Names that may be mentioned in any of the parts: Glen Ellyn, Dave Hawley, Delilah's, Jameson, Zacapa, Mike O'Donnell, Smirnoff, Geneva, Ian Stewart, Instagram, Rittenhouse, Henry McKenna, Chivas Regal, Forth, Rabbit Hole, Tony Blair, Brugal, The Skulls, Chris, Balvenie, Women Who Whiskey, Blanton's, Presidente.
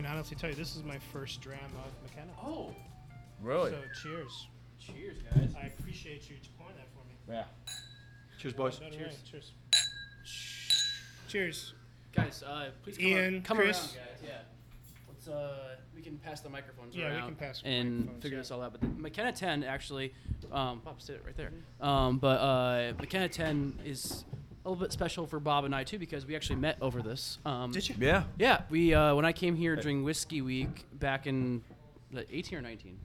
can honestly tell you, this is my first dram of McKenna. Oh. Really? So, cheers. Cheers, guys. I appreciate you pouring that for me. Yeah. Cheers, boys. Cheers. Right. Cheers. Cheers. Guys, please come Ian, come Chris. Around, guys. Yeah. Let's, we can pass the microphones around. Yeah, we can pass the microphones. And figure this all out. But the McKenna 10, actually, Bob said it right there. McKenna 10 is a little bit special for Bob and I, too, because we actually met over this. Did you? Yeah. Yeah. We when I came here during Whiskey Week back in the 18 or 19.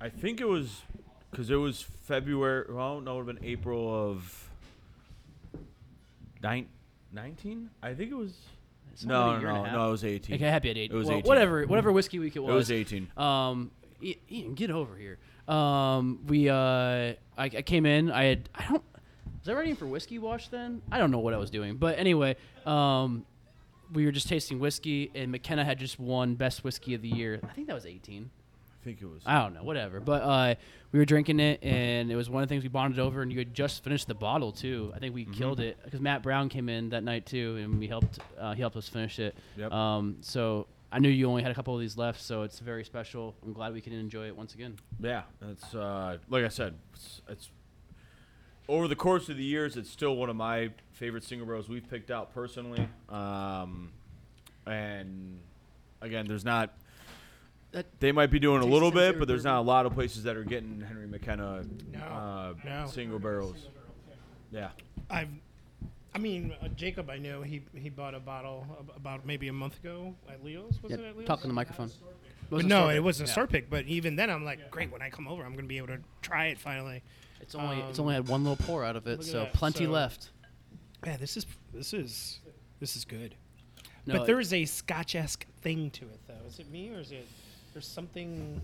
I think it was, because it was February, well, no, it would have been April of 19? I think it was. No, it was 18. Okay, happy at 18. It was 18. Whatever Whiskey Week it was. It was 18. Ian, get over here. I came in. Was I ready for Whiskey Wash then? I don't know what I was doing. But anyway, we were just tasting whiskey, and McKenna had just won Best Whiskey of the Year. I think that was 18. I think it was. I don't know, whatever. But we were drinking it, and it was one of the things we bonded over, and you had just finished the bottle, too. I think we killed it because Matt Brown came in that night, too, and we he helped us finish it. Yep. So I knew you only had a couple of these left, so it's very special. I'm glad we can enjoy it once again. Yeah. That's, like I said, it's over the course of the years, it's still one of my favorite single barrels we've picked out personally. And again, there's not – they might be doing a little bit, but there's not a lot of places that are getting Henry McKenna single barrels. Yeah. Jacob, I know, he bought a bottle about maybe a month ago at Leo's. Was it at Leo's? Talk in the microphone. It wasn't a store pick, but even then I'm like, great, when I come over, I'm going to be able to try it finally. It's only had one little pour out of it, so plenty left. Yeah, this is good. No, but there is a Scotch-esque thing to it, though. Is it me, or is it there's something?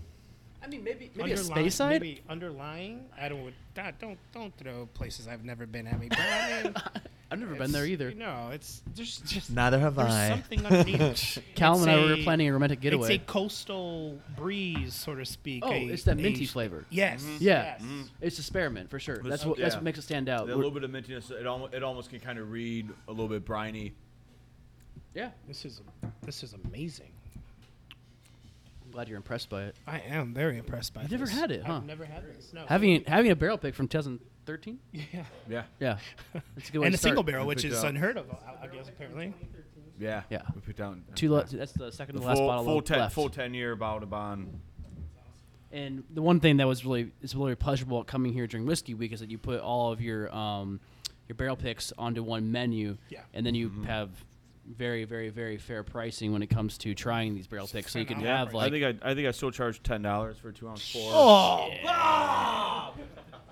I mean, maybe a space side. Maybe underlying. Don't throw places I've never been at me. But I mean, I've never been there either. No, it's just neither have I. Something underneath. Callum and I were planning a romantic getaway. It's a coastal breeze, so to speak. Oh, it's that minty flavor. Yes. Mm-hmm. Yeah. Mm-hmm. It's a spearmint for sure. That's what makes it stand out. A little bit of mintiness. It almost can kind of read a little bit briny. Yeah. This is amazing. I'm glad you're impressed by it. I am very impressed by it. You've never had it, huh? I've never had this. No. Having a barrel pick from 2013? Yeah. That's a good one. And a single barrel, which is unheard of, I guess, apparently. Yeah. We put down that's the second to last bottle left. Full 10-year Baudubon. And the one thing that was really pleasurable coming here during Whiskey Week is that you put all of your barrel picks onto one menu, and then you have very, very, very fair pricing when it comes to trying these barrel picks. So you can have like I think I still charge $10 for a 2-ounce pour. Oh, yeah.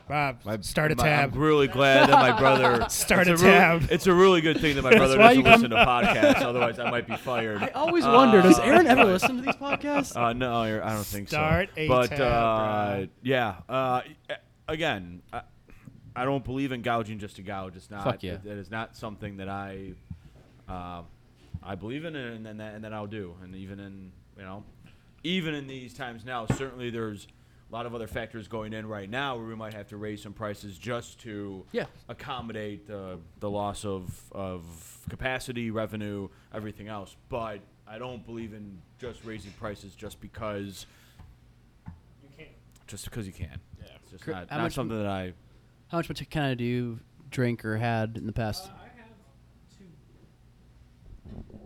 Bob, start a tab. I'm really glad that my brother start a tab. It's a really good thing that my brother doesn't listen to podcasts. Otherwise, I might be fired. I always wonder, does Aaron ever listen to these podcasts? No, I don't think so. But tab, yeah, again, I don't believe in gouging just to gouge. It's not. Fuck yeah. That is not something that I believe in it, and then I'll do. And even in these times now, certainly there's a lot of other factors going in right now where we might have to raise some prices just to accommodate the loss of capacity, revenue, everything else. But I don't believe in just raising prices just because you can. Just because you can. Yeah. It's just not something that I. How much McKenna do you drink or had in the past?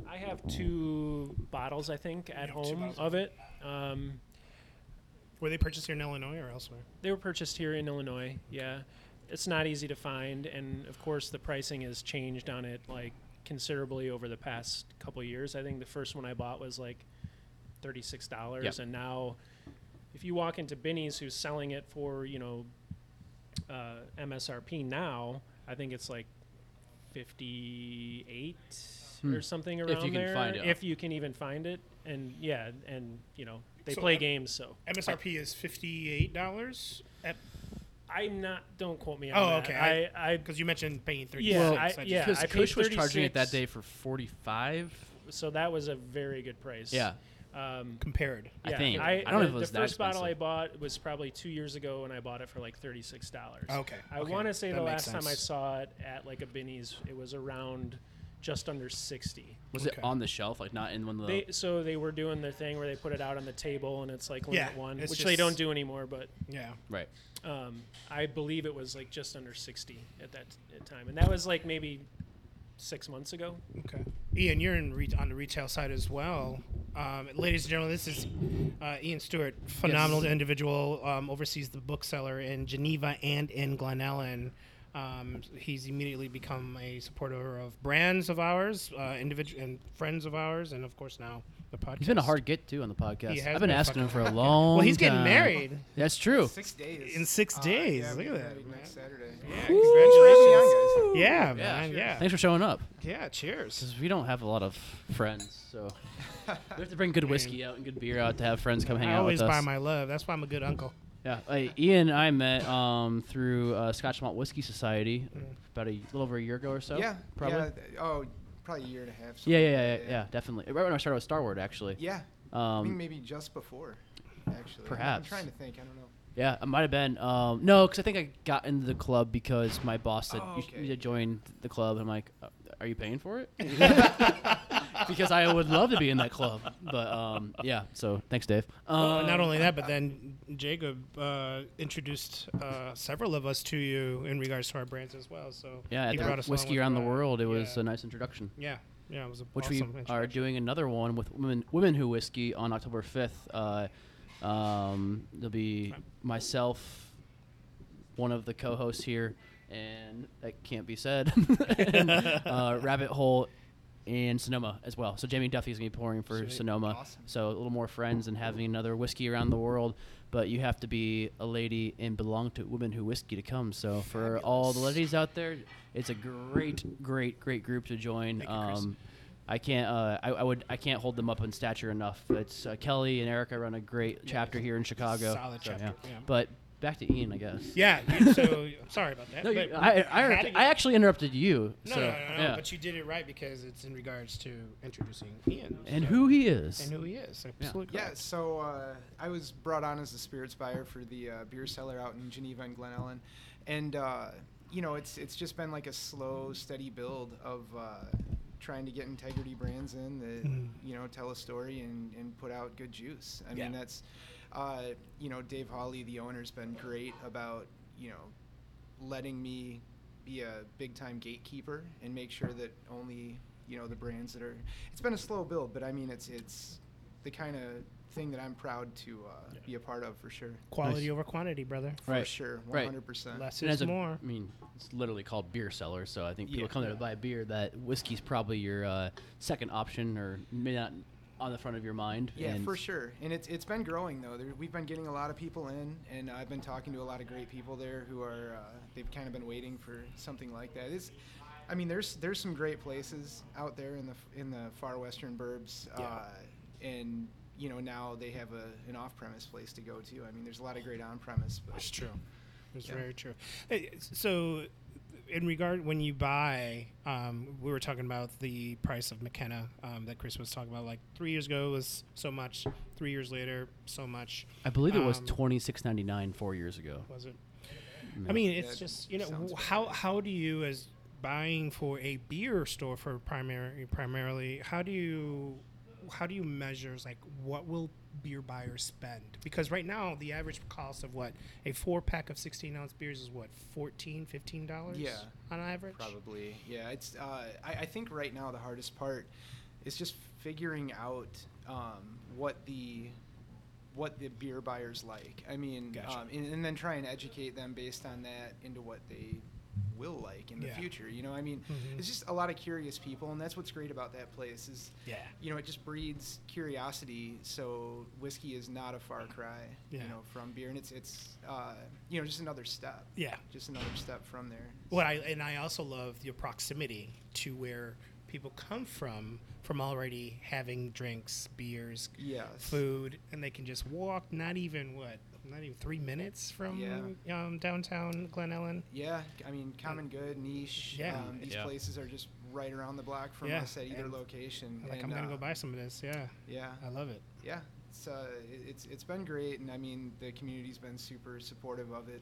I have two bottles, I think, at home of it. Were they purchased here in Illinois or elsewhere? They were purchased here in Illinois, yeah. It's not easy to find, and, of course, the pricing has changed on it, like, considerably over the past couple of years. I think the first one I bought was, like, $36, and now if you walk into Binny's, who's selling it for, MSRP now, I think it's, like, 58 or something around there. If you can find it. If you can even find it. And, yeah, and, they play games, so. MSRP is $58? Don't quote me on that. Oh, okay. Because you mentioned paying $36. Yeah. Because Coach was charging it that day for $45. So that was a very good price. Yeah. Compared, I think. I don't know if it was that expensive. The first bottle I bought was probably 2 years ago, and I bought it for like $36. Okay. I want to say the last time I saw it at like a Binny's, it was around just under 60. Was it on the shelf, like not in one of the... So they were doing their thing where they put it out on the table and it's like limit one, which they don't do anymore, but... Yeah. Right. I believe it was like just under 60 at that time. And that was like maybe 6 months ago. Okay. Ian, you're in on the retail side as well. Ladies and gentlemen, this is Ian Stewart, phenomenal individual, oversees the book seller in Geneva and in Glen Ellyn. He's immediately become a supporter of brands of ours, and friends of ours, and of course now the podcast. He's been a hard get too on the podcast. I've been asking him for a long time. Well, he's getting married. That's true. 6 days. In 6 days. Yeah, look at that. Next Saturday. Yeah, congratulations, guys. Yeah, man. Yeah. Thanks for showing up. Yeah, cheers. Because we don't have a lot of friends, so we have to bring good whiskey out and good beer out to have friends come hang out with us. I always buy my love. That's why I'm a good uncle. Yeah, Ian and I met through Scotch Malt Whiskey Society about a little over a year ago or so. Yeah, probably. Yeah, probably a year and a half. Yeah, definitely. Right when I started with Star Wars, actually. Yeah, I think maybe just before, actually. Perhaps. I'm trying to think. I don't know. Yeah, it might have been. No, because I think I got into the club because my boss said, you need to join the club. I'm like, are you paying for it? Because I would love to be in that club. But, yeah, so thanks, Dave. Not only that, but then Jacob introduced several of us to you in regards to our brands as well. So yeah, he brought us Whiskey Around the World. It was a nice introduction. Yeah, it was an awesome introduction. Which we are doing another one with Women Who Whiskey on October 5th. There'll be myself, one of the co-hosts here, and that can't be said, and, Rabbit Hole and Sonoma as well. So Jamie Duffy's going to be pouring for Sonoma. Awesome. So a little more friends and having another whiskey around the world. But you have to be a lady and belong to Women Who Whiskey to come. So for all the ladies out there, it's a great, great, great group to join. I can't. I can't hold them up in stature enough. It's Kelly and Erica run a great chapter here in Chicago. Solid chapter. Yeah. But back to Ian, I guess. Yeah. So sorry about that. No, I actually interrupted you. No. But you did it right because it's in regards to introducing Ian and who he is. Absolutely. Yeah. So I was brought on as the spirits buyer for the beer cellar out in Geneva and Glen Ellyn, and it's just been like a slow, steady build of. Trying to get integrity brands in that tell a story and put out good juice. I mean that's Dave Hawley, the owner's been great about letting me be a big time gatekeeper and make sure that only the brands that are. It's been a slow build, but I mean it's the kind of thing that I'm proud to be a part of for sure. Quality over quantity, brother. Right. For sure, 100%. Right. Less is more. I mean, it's literally called Beer Cellar, so I think people come there to buy beer. That whiskey's probably your second option, or maybe not on the front of your mind. Yeah, and for sure. And it's been growing though. We've been getting a lot of people in, and I've been talking to a lot of great people there who are they've kind of been waiting for something like that. There's some great places out there in the far western burbs, and. Now they have an off-premise place to go to. I mean, there's a lot of great on-premise. That's true. It's very true. Hey, so in regard when you buy, we were talking about the price of McKenna that Chris was talking about. Like 3 years ago it was so much. 3 years later, so much. I believe it was $26.99 4 years ago. Was it? No. I mean, it's just, how do you as buying for a beer store for primarily, how do you measure like what will beer buyers spend? Because right now the average cost of a 4-pack of 16-ounce beers is $14, $15 on average? Probably. Yeah. It's I think right now the hardest part is just figuring out what the beer buyers like. I mean and then try and educate them based on that into what they will like in the future, I mean, it's just a lot of curious people, and that's what's great about that place is, it just breeds curiosity. So whiskey is not a far cry, from beer, and it's just another step. Yeah, just another step from there. Well, I also love your proximity to where people come from already having drinks, beers, food, and they can just walk. Not even 3 minutes from downtown Glen Ellyn. Yeah, I mean, Common Good, Niche. Yeah. These places are just right around the block from us at either location. I'm going to go buy some of this, Yeah. I love it. Yeah, it's been great, and I mean, the community's been super supportive of it.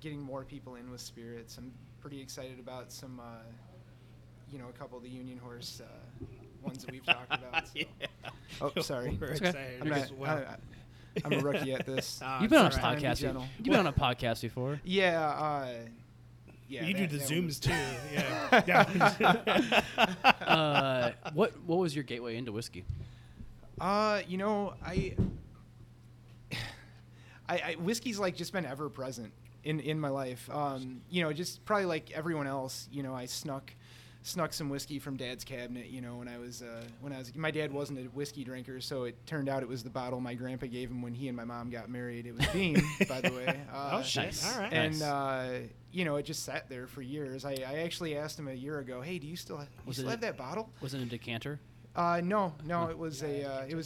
Getting more people in with spirits. I'm pretty excited about some you know, a couple of the Union Horse ones that we've talked about. So. Yeah. Oh, sorry. We're excited. I'm a rookie at this. You've been on a podcast. You've been on a podcast before. Yeah. Yeah. You do the Zooms too. Yeah. What was your gateway into whiskey? I whiskey's like just been ever present in my life. Just probably like everyone else, you know, I snuck some whiskey from Dad's cabinet, you know, when I was my dad wasn't a whiskey drinker, so it turned out it was the bottle my grandpa gave him when he and my mom got married. It was Beam, by the way. Oh, shit. Nice. All right. And it just sat there for years. I actually asked him a year ago, "Hey, do you still have that bottle?" Was it a decanter? No, it was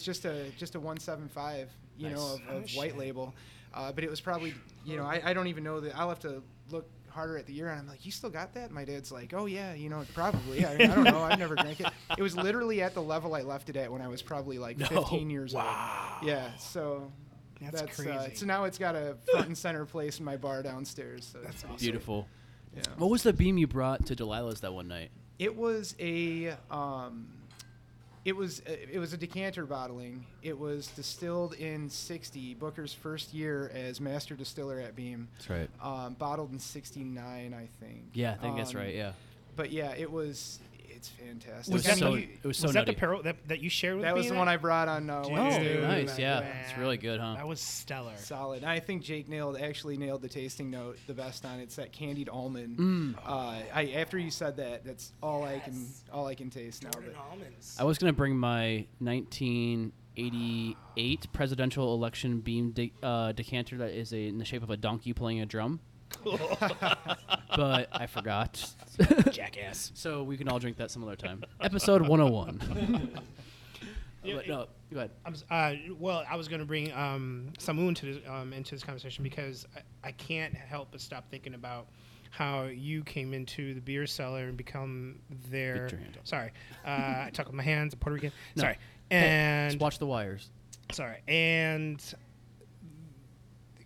just a 175, you nice. Know, of white label. But it was probably, you know, I don't even know that. I'll have to look harder at the year, and I'm like, "You still got that?" And my dad's like, "Oh yeah, you know, probably. I don't know. I've never drank it." It was literally at the level I left it at when I was probably like 15 years old. Yeah, so that's crazy. So now it's got a front and center place in my bar downstairs. So that's awesome. Beautiful. Yeah. What was the Beam you brought to Delilah's that one night? It was a. It was a decanter bottling. It was distilled in 60, Booker's first year as master distiller at Beam. That's right. Bottled in 69, I think. Yeah, I think that's right, yeah. But, yeah, it's fantastic. Was that the barrel that you shared with me? That was the one I brought on Wednesday. Oh, nice, yeah. Man. It's really good, huh? That was stellar. Solid. I think Jake nailed the tasting note the best on it. It's that candied almond. Mm. After you said that, that's all yes. I can taste now. But almonds. I was going to bring my 1988 presidential election Beam decanter that is in the shape of a donkey playing a drum. Cool. But I forgot. Jackass. So we can all drink that some other time. Episode 101. Go ahead. I was going to bring Samu into this conversation because I can't help but stop thinking about how you came into the Beer Cellar and become their. Sorry. I talk with my hands. I'm Puerto Rican. No. Sorry. And. Just watch the wires. Sorry. And.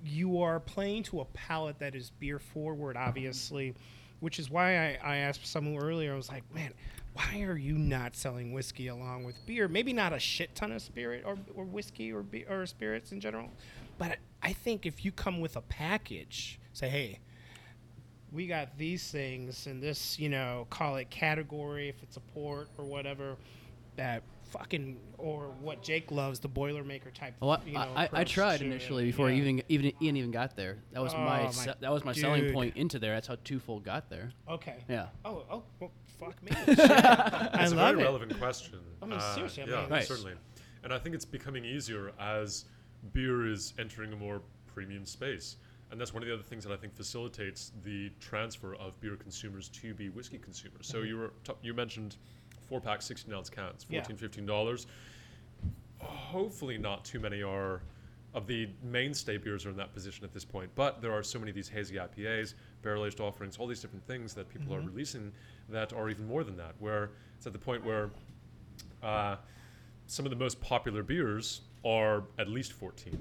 You are playing to a palette that is beer forward, obviously, which is why I asked someone earlier. I was like, man, why are you not selling whiskey along with beer? Maybe not a shit ton of spirit or whiskey or beer or spirits in general. But I think if you come with a package, say, hey, we got these things in this, you know, call it category, if it's a port or whatever, that fucking or what Jake loves, the Boilermaker type. Well, I tried initially before Ian even got there. That was my selling point into there. That's how Twofold got there. Okay. Yeah. Oh well, fuck me. It's I love a very relevant question. I mean, seriously. Yeah, right. Certainly. And I think it's becoming easier as beer is entering a more premium space, and that's one of the other things that I think facilitates the transfer of beer consumers to be whiskey consumers. So you mentioned. 4-pack, 16-ounce cans, $15. Hopefully not too many are of the mainstay beers are in that position at this point, but there are so many of these hazy IPAs, barrel-aged offerings, all these different things that people are releasing that are even more than that, where it's at the point where some of the most popular beers are at least 14.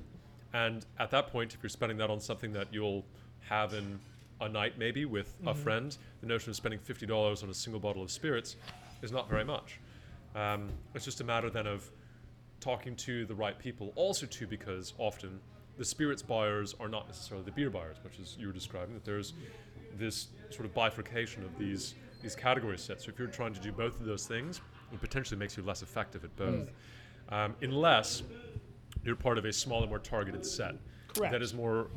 And at that point, if you're spending that on something that you'll have in a night maybe with a friend, the notion of spending $50 on a single bottle of spirits is not very much. It's just a matter then of talking to the right people. Also too, because often the spirits buyers are not necessarily the beer buyers, much as you were describing, that there's this sort of bifurcation of these category sets. So if you're trying to do both of those things, it potentially makes you less effective at both. Unless you're part of a smaller, more targeted set. Correct. That is more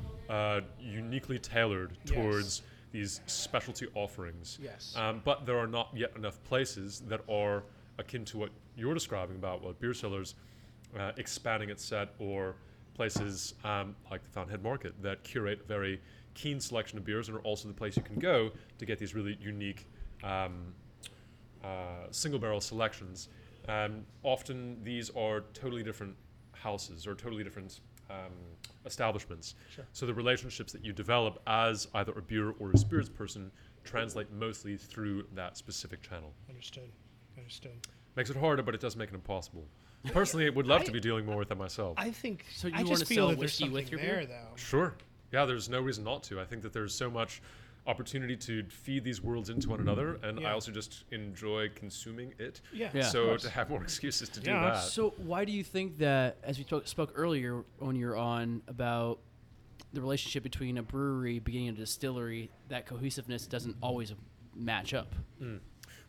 uniquely tailored towards these specialty offerings. Yes. But there are not yet enough places that are akin to what you're describing about what Beer Cellar's expanding its set, or places like the Fountainhead Market that curate a very keen selection of beers and are also the place you can go to get these really unique single barrel selections. Often these are totally different houses or totally different establishments. Sure. So the relationships that you develop as either a beer or a spirits person translate mostly through that specific channel. Understood. Makes it harder, but it does make it impossible. Personally, I would love to be dealing more with that myself. I think so. I just feel that there's something with your beer, though. Sure. Yeah, there's no reason not to. I think that there's so much opportunity to feed these worlds into one another, and I also just enjoy consuming it. So to have more excuses to do that. So why do you think that, as we spoke earlier when you were on about the relationship between a brewery being a distillery, that cohesiveness doesn't always match up?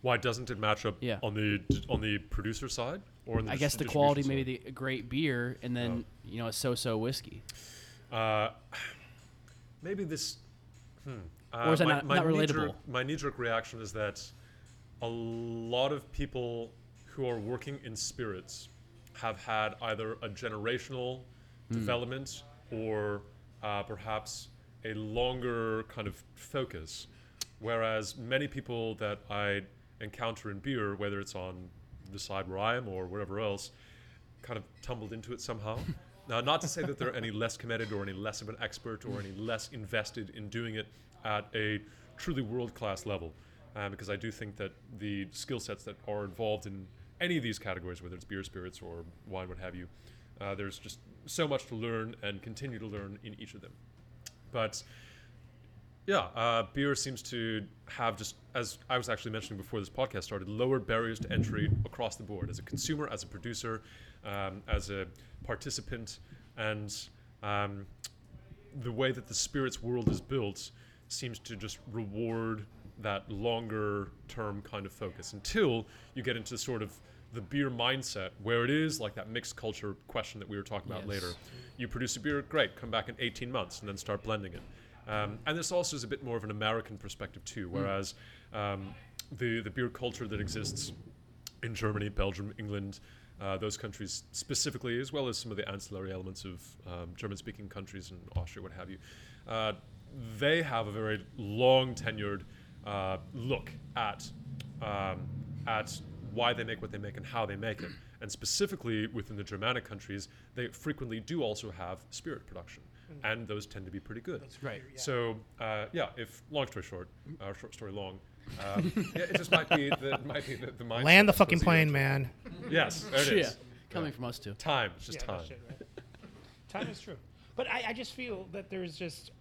Why doesn't it match up on the producer side? Or I guess the quality, maybe the great beer, and then a so-so whiskey. Maybe this... or is that not relatable? My knee-jerk reaction is that a lot of people who are working in spirits have had either a generational development or perhaps a longer kind of focus. Whereas many people that I encounter in beer, whether it's on the side where I am or wherever else, kind of tumbled into it somehow. Now, not to say that they're any less committed or any less of an expert or any less invested in doing it at a truly world-class level, because I do think that the skill sets that are involved in any of these categories, whether it's beer, spirits, or wine, what have you, there's just so much to learn and continue to learn in each of them. But beer seems to have, just as I was actually mentioning before this podcast started, lower barriers to entry across the board, as a consumer, as a producer, as a participant, and the way that the spirits world is built seems to just reward that longer term kind of focus, until you get into sort of the beer mindset, where it is like that mixed culture question that we were talking about later. You produce a beer, great, come back in 18 months and then start blending it. And this also is a bit more of an American perspective too, whereas the beer culture that exists in Germany, Belgium, England, those countries specifically, as well as some of the ancillary elements of German-speaking countries and Austria, what have you, they have a very long-tenured look at why they make what they make and how they make it. And specifically within the Germanic countries, they frequently do also have spirit production. And those tend to be pretty good. That's right. Yeah. So, if long story short, or short story long, it just might be the mindset. Land the fucking plane, man. Yes, there it is. Yeah. Coming from us too. Time. It's just time. Shit, right? Time is true. But I just feel that there's just,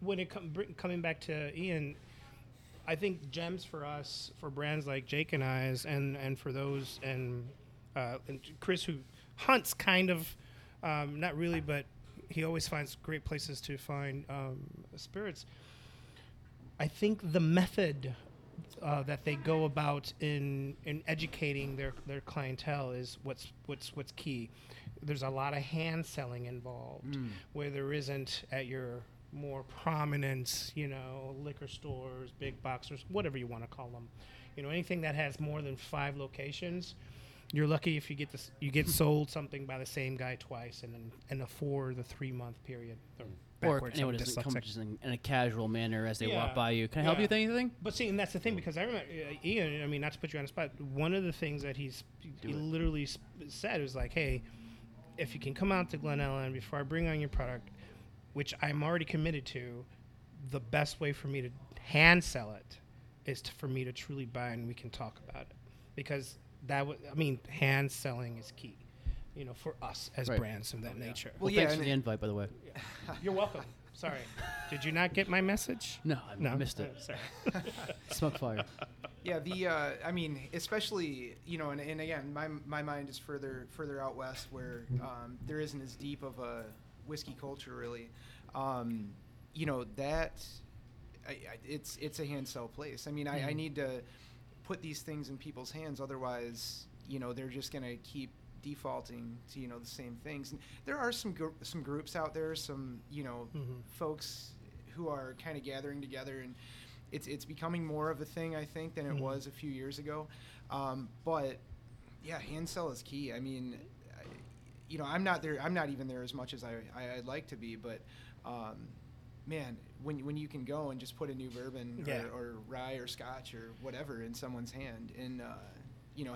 when it coming back to Ian, I think gems for us, for brands like Jake and I's, and for those, and Chris, who hunts kind of, not really, but he always finds great places to find spirits. I think the method that they go about in educating their clientele is what's key. There's a lot of hand selling involved, where there isn't at your more prominent, liquor stores, big boxers, whatever you want to call them. Anything that has more than 5 locations. You're lucky if you get this. You get sold something by the same guy twice, and a 3-month period. Or anyone doesn't come just in a casual manner as they walk by you. Can I help you with anything? But see, and that's the thing, because I remember Ian. I mean, not to put you on the spot. One of the things that he literally said was like, "Hey, if you can come out to Glen Ellyn before I bring on your product, which I'm already committed to, the best way for me to hand sell it is for me to truly buy, and we can talk about it." Because hand selling is key, for us as brands of that nature. Well, thanks for the invite, by the way. You're welcome. Sorry. Did you not get my message? No, I missed it. Sorry. Smoke fire. Yeah, especially, and again, my mind is further out west, where there isn't as deep of a whiskey culture, really. It's a hand sell place. I mean, I need to put these things in people's hands, otherwise they're just going to keep defaulting to the same things. And there are some groups out there, some folks who are kind of gathering together, and it's becoming more of a thing, I think, than it was a few years ago. But yeah, hand sell is key. I mean, I'm not there. I'm not even there as much as I'd like to be, but man, when you can go and just put a new bourbon or rye or scotch or whatever in someone's hand, and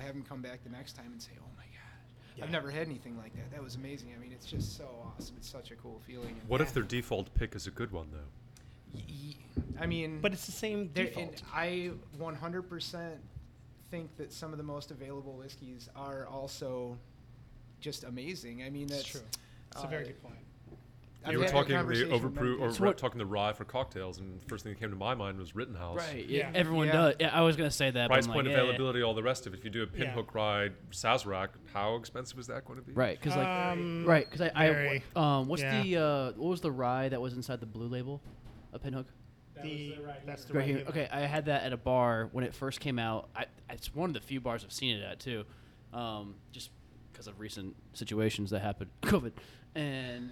have them come back the next time and say, "Oh my God, I've never had anything like that. That was amazing." I mean, it's just so awesome. It's such a cool feeling. What if their default pick is a good one, though? But it's the same default. I 100% think that some of the most available whiskeys are also just amazing. I mean, that's true. It's a very good point. Yeah, we're talking the overproof, or we're talking the rye for cocktails, and the first thing that came to my mind was Rittenhouse. Right. Yeah. Everyone does. Yeah, I was gonna say that. Price point, availability, all the rest of it. If you do a Pinhook rye Sazerac, how expensive is that going to be? Right. Because what's the what was the rye that was inside the Blue Label, a Pinhook? That's the right here. Okay, I had that at a bar when it first came out. It's one of the few bars I've seen it at too, just because of recent situations that happened, COVID, and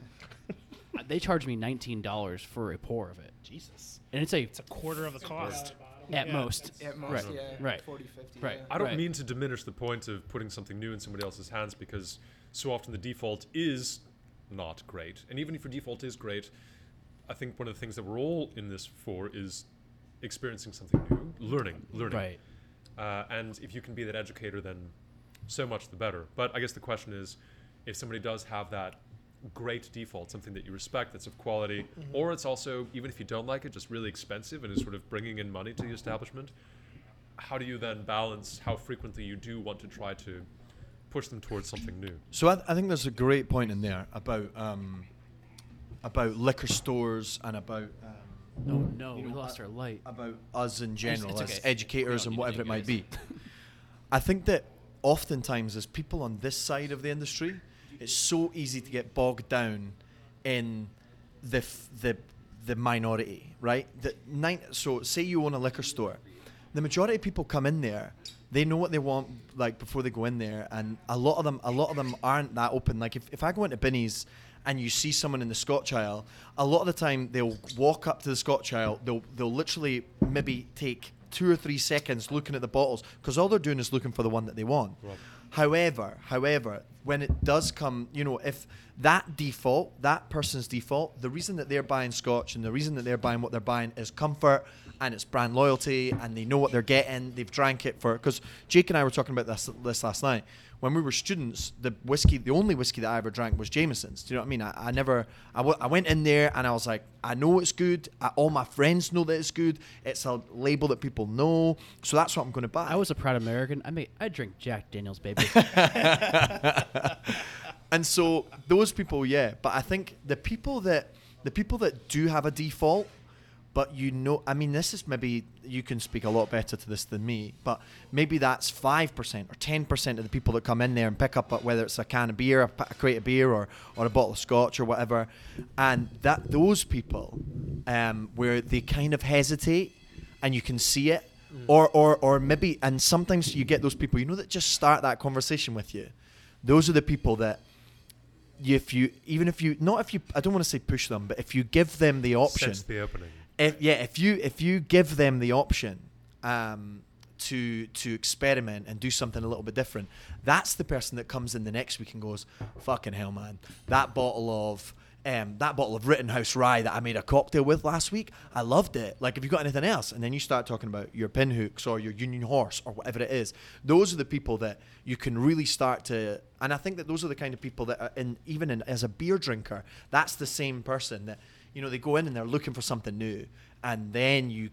they charged me $19 for a pour of it. Jesus, and it's a quarter of the cost. At most, right. Right. 40, 50, right. Yeah. I don't mean to diminish the point of putting something new in somebody else's hands, because so often the default is not great, and even if your default is great, I think one of the things that we're all in this for is experiencing something new, learning. Right. And if you can be that educator, then so much the better. But I guess the question is, if somebody does have that great default, something that you respect, that's of quality, or it's also, even if you don't like it, just really expensive and is sort of bringing in money to the establishment, how do you then balance how frequently you do want to try to push them towards something new? So I think there's a great point in there about liquor stores and about we lost our light. About us in general, it's as educators and whatever it might be. I think that oftentimes as people on this side of the industry, it's so easy to get bogged down in the minority, right? So say you own a liquor store. The majority of people come in there, they know what they want like before they go in there, and a lot of them aren't that open. Like if I go into Binny's and you see someone in the Scotch aisle, a lot of the time they'll walk up to the Scotch aisle, they'll literally maybe take 2 or 3 seconds looking at the bottles, because all they're doing is looking for the one that they want. Right. However, when it does come, if that person's default, the reason that they're buying Scotch and the reason that they're buying what they're buying is comfort and it's brand loyalty and they know what they're getting, they've drank it for, because Jake and I were talking about this last night. When we were students, the only whiskey that I ever drank was Jameson's. Do you know what I mean? I went in there and I was like, I know it's good. All my friends know that it's good. It's a label that people know. So that's what I'm going to buy. I was a proud American. I drink Jack Daniels, baby. And so those people, yeah. But I think the people that do have a default, but this is maybe, you can speak a lot better to this than me, but maybe that's 5% or 10% of the people that come in there and pick up whether it's a can of beer, a crate of beer, or a bottle of Scotch or whatever. And that those people, where they kind of hesitate and you can see it, or maybe, and sometimes you get those people, that just start that conversation with you. Those are the people that, I don't want to say push them, but if you give them the option. Sense the opening. If you give them the option to experiment and do something a little bit different, that's the person that comes in the next week and goes, "Fucking hell, man! That bottle of Rittenhouse rye that I made a cocktail with last week, I loved it. Like, have you got anything else?" And then you start talking about your Pinhooks or your Union Horse or whatever it is. Those are the people that you can really start to, and I think that those are the kind of people that are as a beer drinker, that's the same person that. They go in and they're looking for something new, and then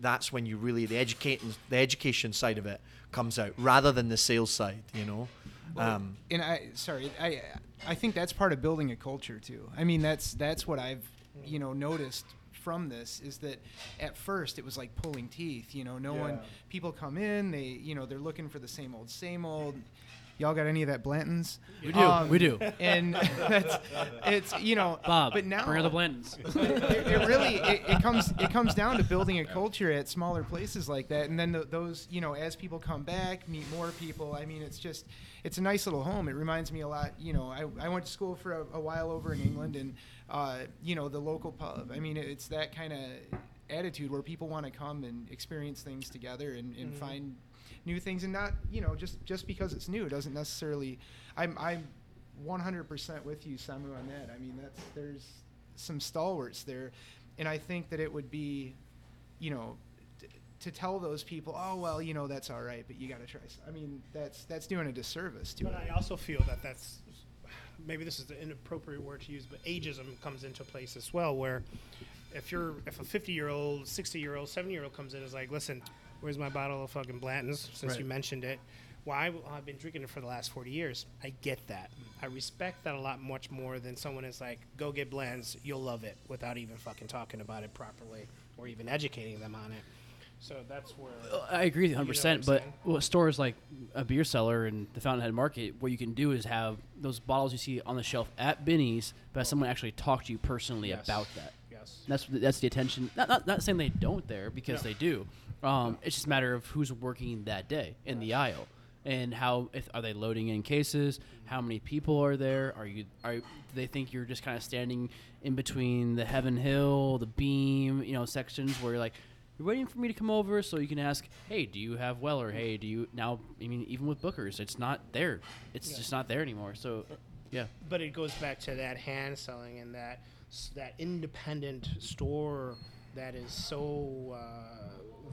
that's when you really, the education side of it comes out rather than the sales side, And I think that's part of building a culture too. I mean, that's what I've, noticed from this is that at first it was like pulling teeth, people come in, they, they're looking for the same old. Y'all got any of that Blanton's? We do. And that's Bob, but now bring the Blanton's. It really comes down to building a culture at smaller places like that, and then those, as people come back, meet more people. I mean, it's a nice little home. It reminds me a lot. I went to school for a while over in England, and the local pub. I mean, it's that kind of attitude where people want to come and experience things together and find new things, and not just because it's new doesn't necessarily. I'm 100% with you, Samu, on that. I mean, there's some stalwarts there, and I think that it would be, to tell those people, oh well, that's all right, but you got to try. I mean, that's doing a disservice to it. But I also feel that that's, maybe this is an inappropriate word to use, but ageism comes into place as well, where if a 50-year-old, 60-year-old, 70-year-old comes in and is like, listen. Where's my bottle of fucking Blanton's, since you mentioned it? Well, I've been drinking it for the last 40 years. I get that. I respect that a lot much more than someone that's like, go get blends, you'll love it, without even fucking talking about it properly or even educating them on it. So that's where... I agree with you 100%, but stores like a Beer Cellar and the Fountainhead Market, what you can do is have those bottles you see on the shelf at Binny's, but someone actually talked to you personally about that. Yes. That's the attention. Not saying they don't there, because they do. It's just a matter of who's working that day in the aisle. And how are they loading in cases? How many people are there? Do they think you're just kind of standing in between the Heaven Hill, the Beam, sections where you're like, you're waiting for me to come over so you can ask, hey, do you have Weller? Hey, do you now? I mean, even with Booker's, it's not there. It's just not there anymore. So, yeah. But it goes back to that hand selling and that independent store that is so.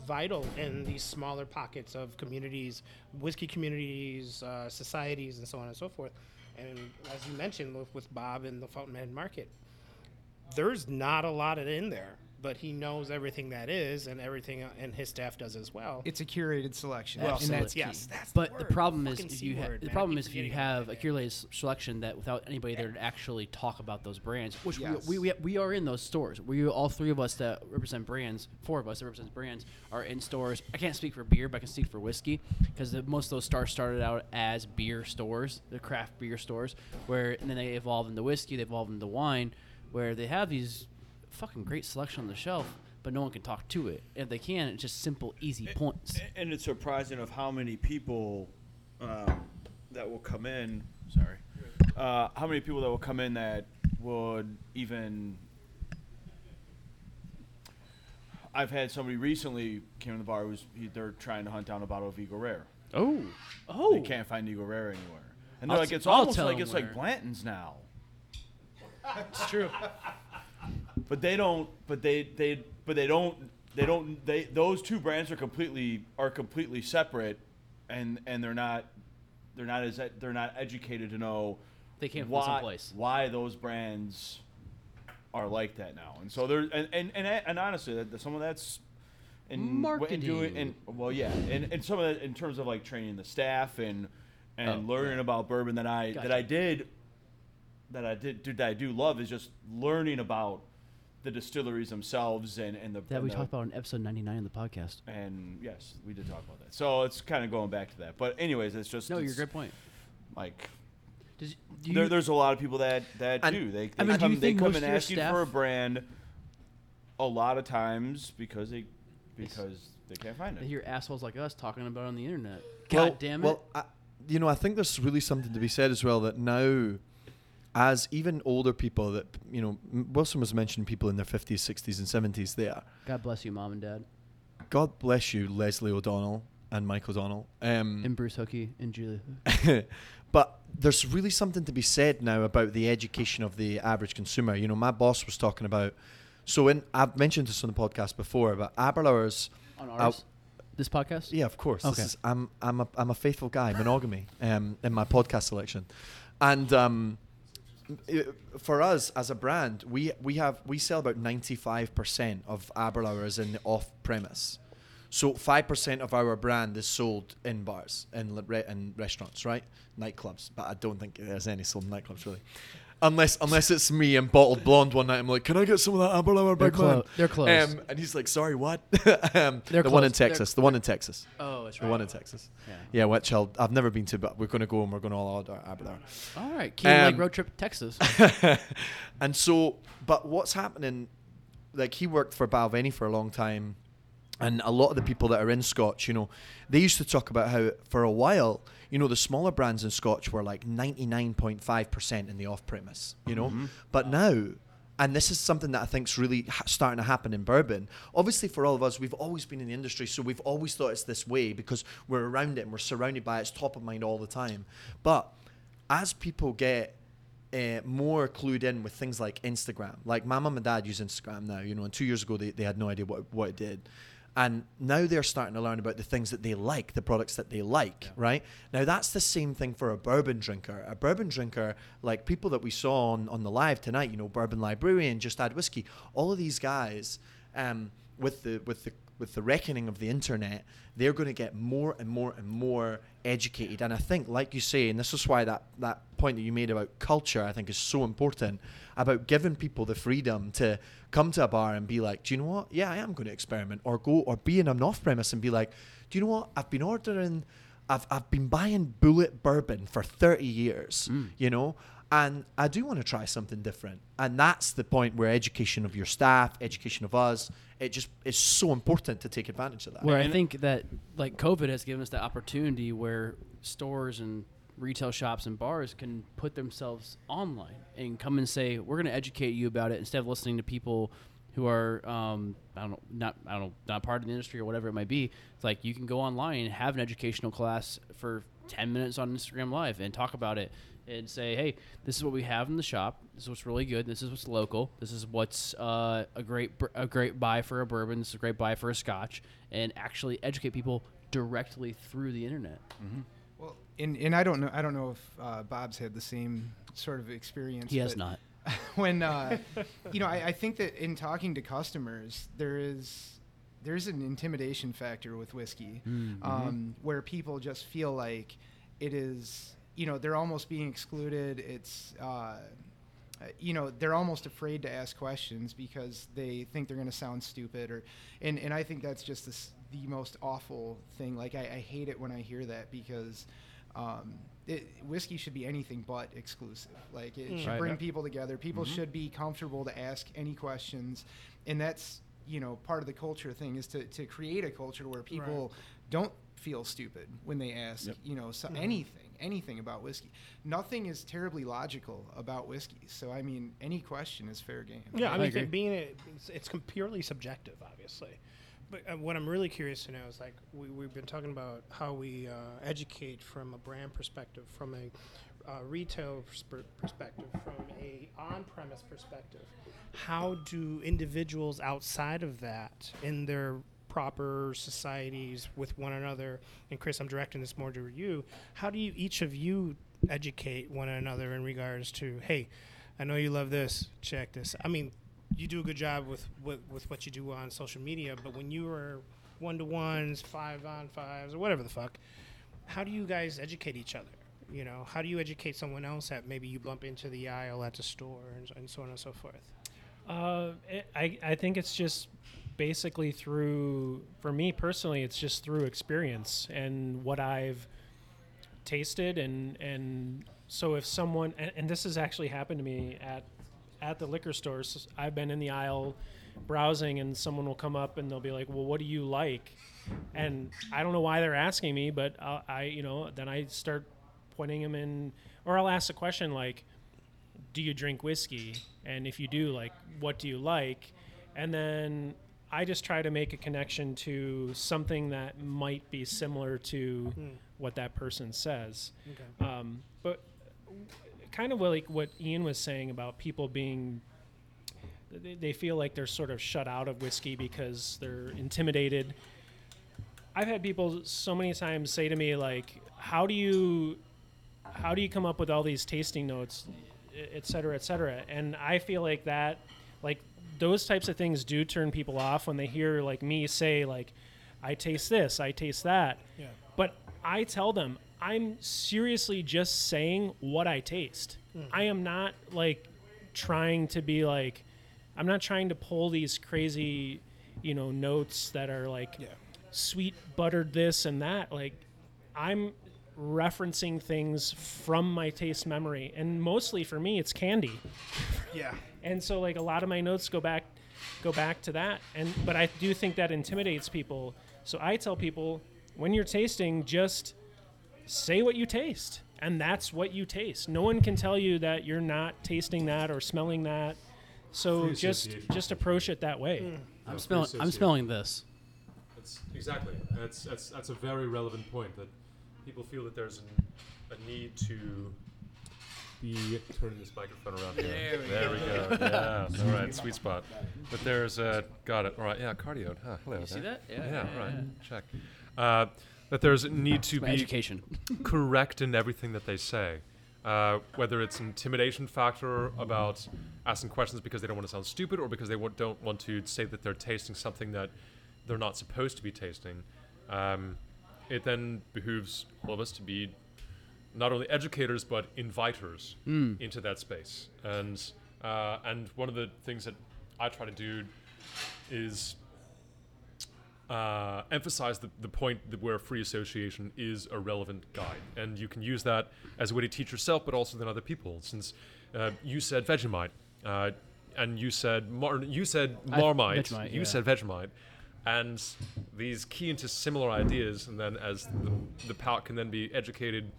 Vital in these smaller pockets of communities, whiskey communities, societies, and so on and so forth. And as you mentioned with Bob and the Fountainhead Market, there's not a lot in there, but he knows everything that is and everything, and his staff does as well. It's a curated selection. Well, and that's key. That's but the problem is if you have a curated selection that without anybody there to actually talk about those brands, which we are in those stores. We all three of us that represent brands, four of us that represent brands, are in stores. I can't speak for beer, but I can speak for whiskey because most of those stores started out as beer stores, the craft beer stores, and then they evolved into whiskey, they evolved into wine, where they have these fucking great selection on the shelf, but no one can talk to it. If they can, it's just simple, easy points. And it's surprising of how many people that will come in. Sorry, how many people that will come in that would even. I've had somebody recently came to the bar they're trying to hunt down a bottle of Eagle Rare. Oh, they can't find Eagle Rare anywhere, and they're like, it's almost like it's like Blanton's now. It's true. But they don't. But they don't. Those two brands are completely separate, and they're not educated to know. They can't find some place. Why those brands are like that now, and so there and honestly, some of that's in marketing. And some of that in terms of like training the staff and learning about bourbon that I do love is just learning about the distilleries themselves and we talked about in episode 99 of the podcast. And yes, we did talk about that. So it's kind of going back to that. But anyways, it's just you're a great point. Like, there's a lot of people that do. They come and ask you for a brand a lot of times because they can't find it. They hear assholes like us talking about it on the internet. God damn it! Well, I think there's really something to be said as well that now. As even older people that, Wilson was mentioning people in their 50s, 60s, and 70s there. God bless you, Mom and Dad. God bless you, Leslie O'Donnell and Mike O'Donnell. And Bruce Hookie and Julie. But there's really something to be said now about the education of the average consumer. My boss was talking about... I've mentioned this on the podcast before, but Aberlour's... On ours? This podcast? Yeah, of course. Okay. I'm a faithful guy, monogamy, in my podcast selection. And... for us as a brand, we sell about 95% of Aberlour's in the off-premise. So 5% of our brand is sold in bars and restaurants, right? Nightclubs, but I don't think there's any sold in nightclubs really, unless it's me and Bottled Blonde one night. I'm like, can I get some of that Aberlour, big man? They're closed. And he's like, sorry, what? The one in Texas. Oh, that's right. The one in Texas. Yeah, which I've never been to, but we're going to go and we're going to all order Aberlour. All right, like road trip to Texas. And so, but what's happening? Like he worked for Balvenie for a long time. And a lot of the people that are in Scotch, they used to talk about how for a while, the smaller brands in Scotch were like 99.5% in the off-premise, Mm-hmm. But now, and this is something that I think is really starting to happen in bourbon. Obviously, for all of us, we've always been in the industry, so we've always thought it's this way because we're around it and we're surrounded by it. It's top of mind all the time. But as people get more clued in with things like Instagram, like my mum and dad use Instagram now, and 2 years ago they had no idea what it did. And now they're starting to learn about the things that they like, the products that they like, right? Now, that's the same thing for a bourbon drinker. A bourbon drinker, like people that we saw on the live tonight, Bourbon Librarian, Just Add Whiskey, all of these guys with the with the reckoning of the internet, they're going to get more and more and more educated. And I think, like you say, and this is why that point that you made about culture, I think, is so important, about giving people the freedom to come to a bar and be like, do you know what? Yeah, I am going to experiment. Or go or be in an off-premise and be like, do you know what? I've been ordering, I've been buying bullet bourbon for 30 years, you know? And I do want to try something different. And that's the point where education of your staff, education of us, it just is so important to take advantage of that. Well, I think that like COVID has given us the opportunity where stores and retail shops and bars can put themselves online and come and say, we're going to educate you about it, instead of listening to people who are, not part of the industry or whatever it might be. It's like you can go online and have an educational class for 10 minutes on Instagram Live and talk about it. And say, hey, this is what we have in the shop. This is what's really good. This is what's local. This is what's a great buy for a bourbon. This is a great buy for a scotch. And actually educate people directly through the internet. Mm-hmm. Well, and I don't know if Bob's had the same sort of experience. He has not. When I think that in talking to customers, there's an intimidation factor with whiskey, where people just feel like it is. You know, they're almost being excluded. It's, they're almost afraid to ask questions because they think they're going to sound stupid. And I think that's just the most awful thing. Like, I hate it when I hear that because whiskey should be anything but exclusive. Like, it should bring people together. People should be comfortable to ask any questions. And that's, you know, part of the culture thing is to create a culture where people don't feel stupid when they ask, anything about whiskey. Nothing is terribly logical about whiskey, so I mean any question is fair game. Yeah, I mean it's purely subjective, obviously, but what I'm really curious to know is like we've been talking about how we educate from a brand perspective, from a retail perspective, from a on-premise perspective. How do individuals outside of that in their proper societies with one another, and Chris, I'm directing this more to you, how do you each of you educate one another in regards to, hey, I know you love this, check this. I mean, you do a good job with what you do on social media, but when you are one-to-ones, five-on-fives, or whatever the fuck, how do you guys educate each other? You know, how do you educate someone else that maybe you bump into the aisle at the store and so on and so forth? I think it's just basically through, for me personally, it's just through experience and what I've tasted. And so if someone, and this has actually happened to me at the liquor stores, I've been in the aisle browsing and someone will come up and they'll be like, well, what do you like? And I don't know why they're asking me, but then I start pointing them in, or I'll ask a question like, do you drink whiskey? And if you do, like, what do you like? And then I just try to make a connection to something that might be similar to what that person says. Okay. But kind of like what Ian was saying about people being, they feel like they're sort of shut out of whiskey because they're intimidated. I've had people so many times say to me, like, how do you come up with all these tasting notes, et cetera, and I feel like that, like, those types of things do turn people off when they hear like me say like, I taste this, I taste that. Yeah. But I tell them I'm seriously just saying what I taste. Mm-hmm. I am not like trying to be like, I'm not trying to pull these crazy, notes that are like sweet buttered this and that. Like I'm referencing things from my taste memory. And mostly for me, it's candy. Yeah. And so, like, a lot of my notes go back to that. But I do think that intimidates people. So I tell people, when you're tasting, just say what you taste. And that's what you taste. No one can tell you that you're not tasting that or smelling that. So just approach it that way. Mm. I'm smelling this. Exactly. That's a very relevant point, that people feel that there's a need to be turning this microphone around here. There we go. Yeah. All right. Sweet spot. But there's got it. All right. Yeah. Cardio. Huh. Hello. You see that? Yeah. All right. Check. That there's a need to be education. Correct in everything that they say, whether it's intimidation factor about asking questions because they don't want to sound stupid or because they don't want to say that they're tasting something that they're not supposed to be tasting, it then behooves all of us to be not only educators but inviters into that space. And one of the things that I try to do is emphasize the point that where free association is a relevant guide, and you can use that as a way to teach yourself, but also then other people. Since you said Vegemite, and you said Marmite, Vegemite, you said Vegemite, and these key into similar ideas, and then as the palate can then be educated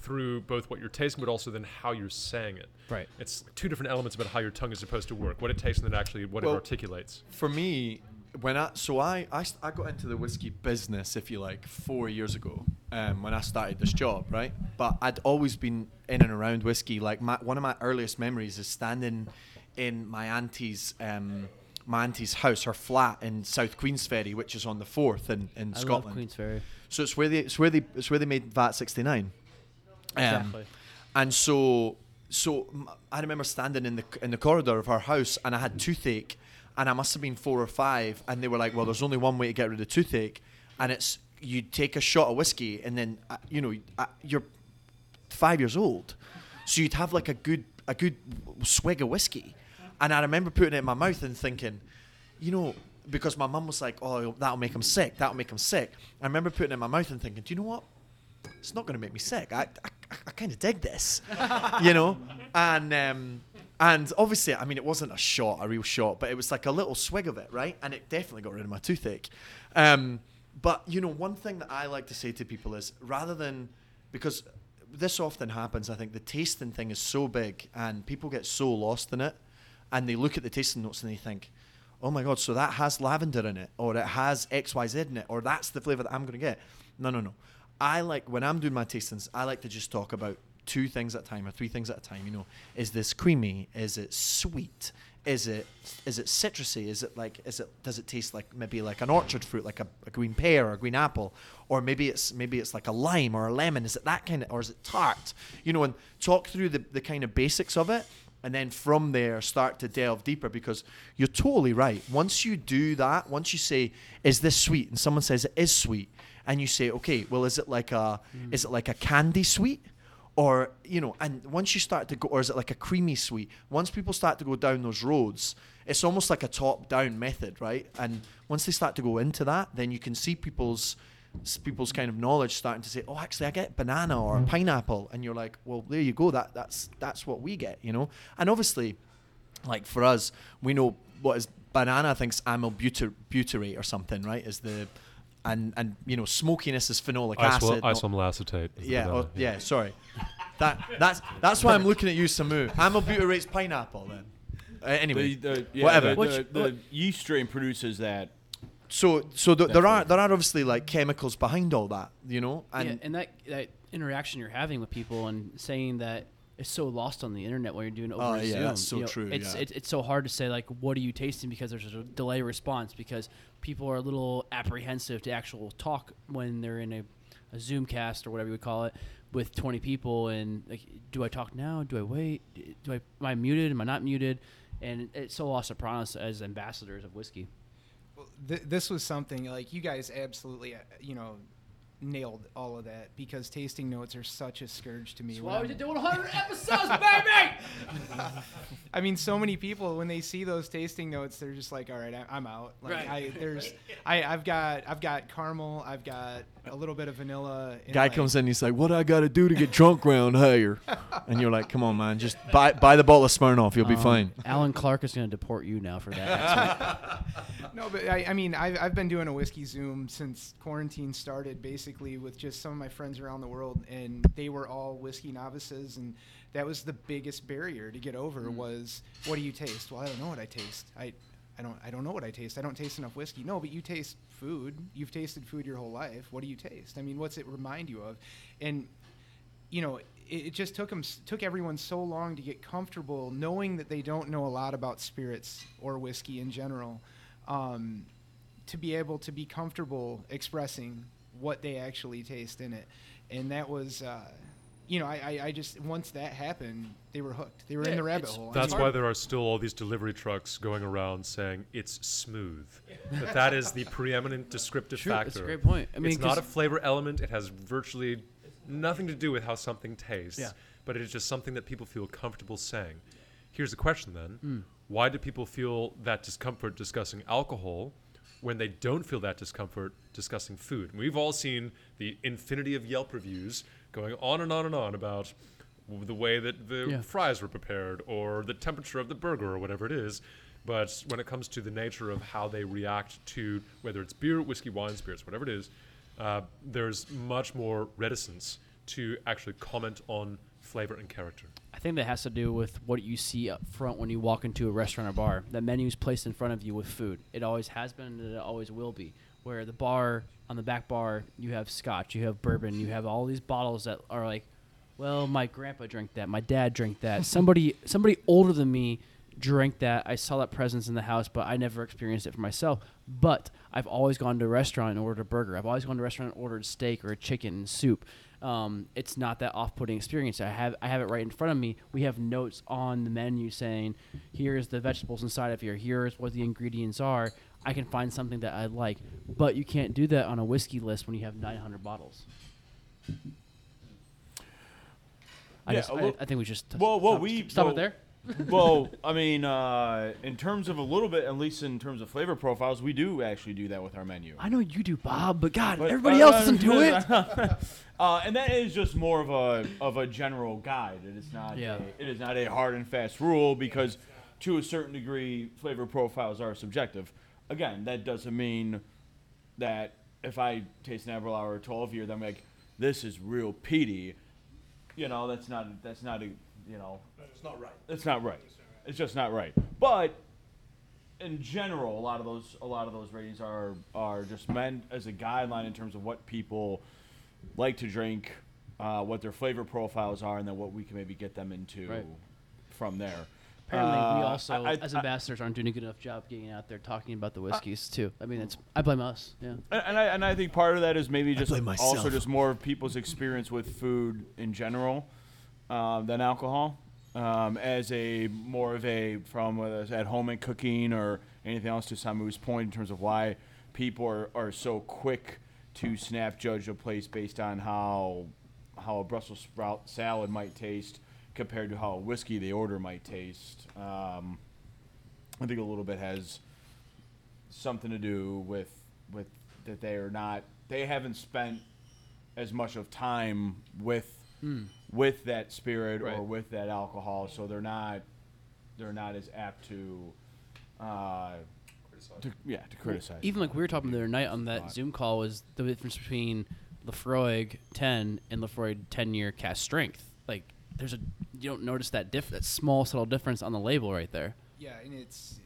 through both what you're tasting, but also then how you're saying it. Right. It's two different elements about how your tongue is supposed to work, what it tastes and then actually what it articulates. For me, when I got into the whiskey business, if you like, 4 years ago, when I started this job, right? But I'd always been in and around whiskey. Like one of my earliest memories is standing in my auntie's house, her flat in South Queensferry, which is on the Forth in Scotland. I love Queensferry. So it's where they made VAT 69. Exactly. And so I remember standing in the corridor of her house, and I had toothache, and I must have been 4 or 5, and they were like, well, there's only one way to get rid of toothache, and it's you take a shot of whiskey, and then you're 5 years old, so you'd have like a good swig of whiskey, and I remember putting it in my mouth and thinking, because my mum was like, oh, that'll make him sick. I remember putting it in my mouth and thinking, do you know what? It's not going to make me sick. I kind of dig this, and obviously, I mean, it wasn't a real shot, but it was like a little swig of it, right? And it definitely got rid of my toothache. But one thing that I like to say to people is, rather than, because this often happens, I think the tasting thing is so big and people get so lost in it, and they look at the tasting notes and they think, oh my God, so that has lavender in it, or it has XYZ in it, or that's the flavor that I'm going to get. No. I like, when I'm doing my tastings, I like to just talk about two things at a time or three things at a time. Is this creamy? Is it sweet? Is it citrusy? Does it taste like maybe like an orchard fruit, like a green pear or a green apple, or maybe it's like a lime or a lemon? Is it that kind of, or is it tart? And talk through the kind of basics of it, and then from there start to delve deeper, because you're totally right. Once you do that, once you say, is this sweet? And someone says it is sweet. And you say, okay, well, is it like a candy sweet, or and once you start to go, or is it like a creamy sweet? Once people start to go down those roads, it's almost like a top-down method, right? And once they start to go into that, then you can see people's kind of knowledge starting to say, oh, actually, I get banana or pineapple, and you're like, well, there you go, that's what we get, And obviously, like for us, we know what is banana. I think it's amylbutyrate or something, right? Is the And smokiness is phenolic acid. Isoamyl acetate. Yeah. Sorry, that's why I'm looking at you, Samu. Amylbutyrate's pineapple. Then, anyway, whatever. The yeast strain produces that. So there are obviously like chemicals behind all that, and that interaction you're having with people and saying that it's so lost on the internet when you're doing it over Zoom. That's so true. It's so hard to say, like, what are you tasting, because there's a delay response, because people are a little apprehensive to actual talk when they're in a Zoom cast or whatever you would call it with 20 people, and like, do I talk now? Do I wait? Am I muted? Am I not muted? And it's so lost upon us as ambassadors of whiskey. Well, this was something like you guys absolutely, nailed all of that, because tasting notes are such a scourge to me. That's why we're doing 100 episodes, baby! I mean, so many people, when they see those tasting notes, they're just like, all right, I'm out. Like, right. I've got caramel, I've got a little bit of vanilla. Guy comes in, he's like, what I got to do to get drunk round here? And you're like, come on, man, just buy the bottle of Smirnoff, you'll be fine. Alan Clark is going to deport you now for that. No, but I've been doing a whiskey Zoom since quarantine started, basically, with just some of my friends around the world, and they were all whiskey novices, and that was the biggest barrier to get over was, what do you taste? Well, I don't know what I taste. I don't know what I taste. I don't taste enough whiskey. No, but you taste food. You've tasted food your whole life. What do you taste? I mean, what's it remind you of? And it just took everyone so long to get comfortable knowing that they don't know a lot about spirits or whiskey in general, to be able to be comfortable expressing what they actually taste in it. And that was you know, I just, once that happened, they were hooked. They were in the rabbit hole. That's why there are still all these delivery trucks going around saying it's smooth. But that is the preeminent descriptive factor. That's a great point. I mean, it's not a flavor element. It has virtually nothing to do with how something tastes. Yeah. But it is just something that people feel comfortable saying. Here's the question then. Why do people feel that discomfort discussing alcohol when they don't feel that discomfort discussing food? And we've all seen the infinity of Yelp reviews going on and on and on about the way that the fries were prepared or the temperature of the burger or whatever it is. But when it comes to the nature of how they react to, whether it's beer, whiskey, wine, spirits, whatever it is, there's much more reticence to actually comment on flavor and character. I think that has to do with what you see up front when you walk into a restaurant or bar. The menu's placed in front of you with food. It always has been and it always will be. Where the bar, on the back bar, you have scotch, you have bourbon, you have all these bottles that are like, well, my grandpa drank that, my dad drank that, somebody older than me drank that. I saw that presence in the house, but I never experienced it for myself. But I've always gone to a restaurant and ordered a burger. I've always gone to a restaurant and ordered steak or a chicken and soup. It's not that off-putting experience. I have it right in front of me. We have notes on the menu saying, here's the vegetables inside of here. Here's what the ingredients are. I can find something that I like. But you can't do that on a whiskey list when you have 900 bottles. I think we just stop it there. Well, I mean, in terms of a little bit, at least in terms of flavor profiles, we do actually do that with our menu. I know you do, Bob, but everybody else doesn't do it. And that is just more of a general guide. It is not a hard and fast rule because, to a certain degree, flavor profiles are subjective. Again, that doesn't mean that if I taste an Aberlour 12 year, then I'm like, this is real peaty. You know, that's not a. You know, it's not right. It's just not right. But in general, a lot of those ratings are just meant as a guideline in terms of what people like to drink, what their flavor profiles are, and then what we can maybe get them into from there. Apparently, we also as ambassadors aren't doing a good enough job getting out there talking about the whiskeys too. I mean, I blame us. Yeah. And I think part of that is maybe just also just more of people's experience with food in general. Than alcohol, as a more of a from whether it's at home and cooking or anything else, to Samu's point in terms of why people are so quick to snap judge a place based on how a Brussels sprout salad might taste compared to how a whiskey they order might taste. I think a little bit has something to do with that they haven't spent as much of time with that spirit or with that alcohol, so they're not as apt to criticize. Even like we were talking the other night on that Zoom call was the difference between Laphroaig 10 and Laphroaig 10-year cask strength. Like there's you don't notice that small subtle difference on the label right there. Yeah, and it's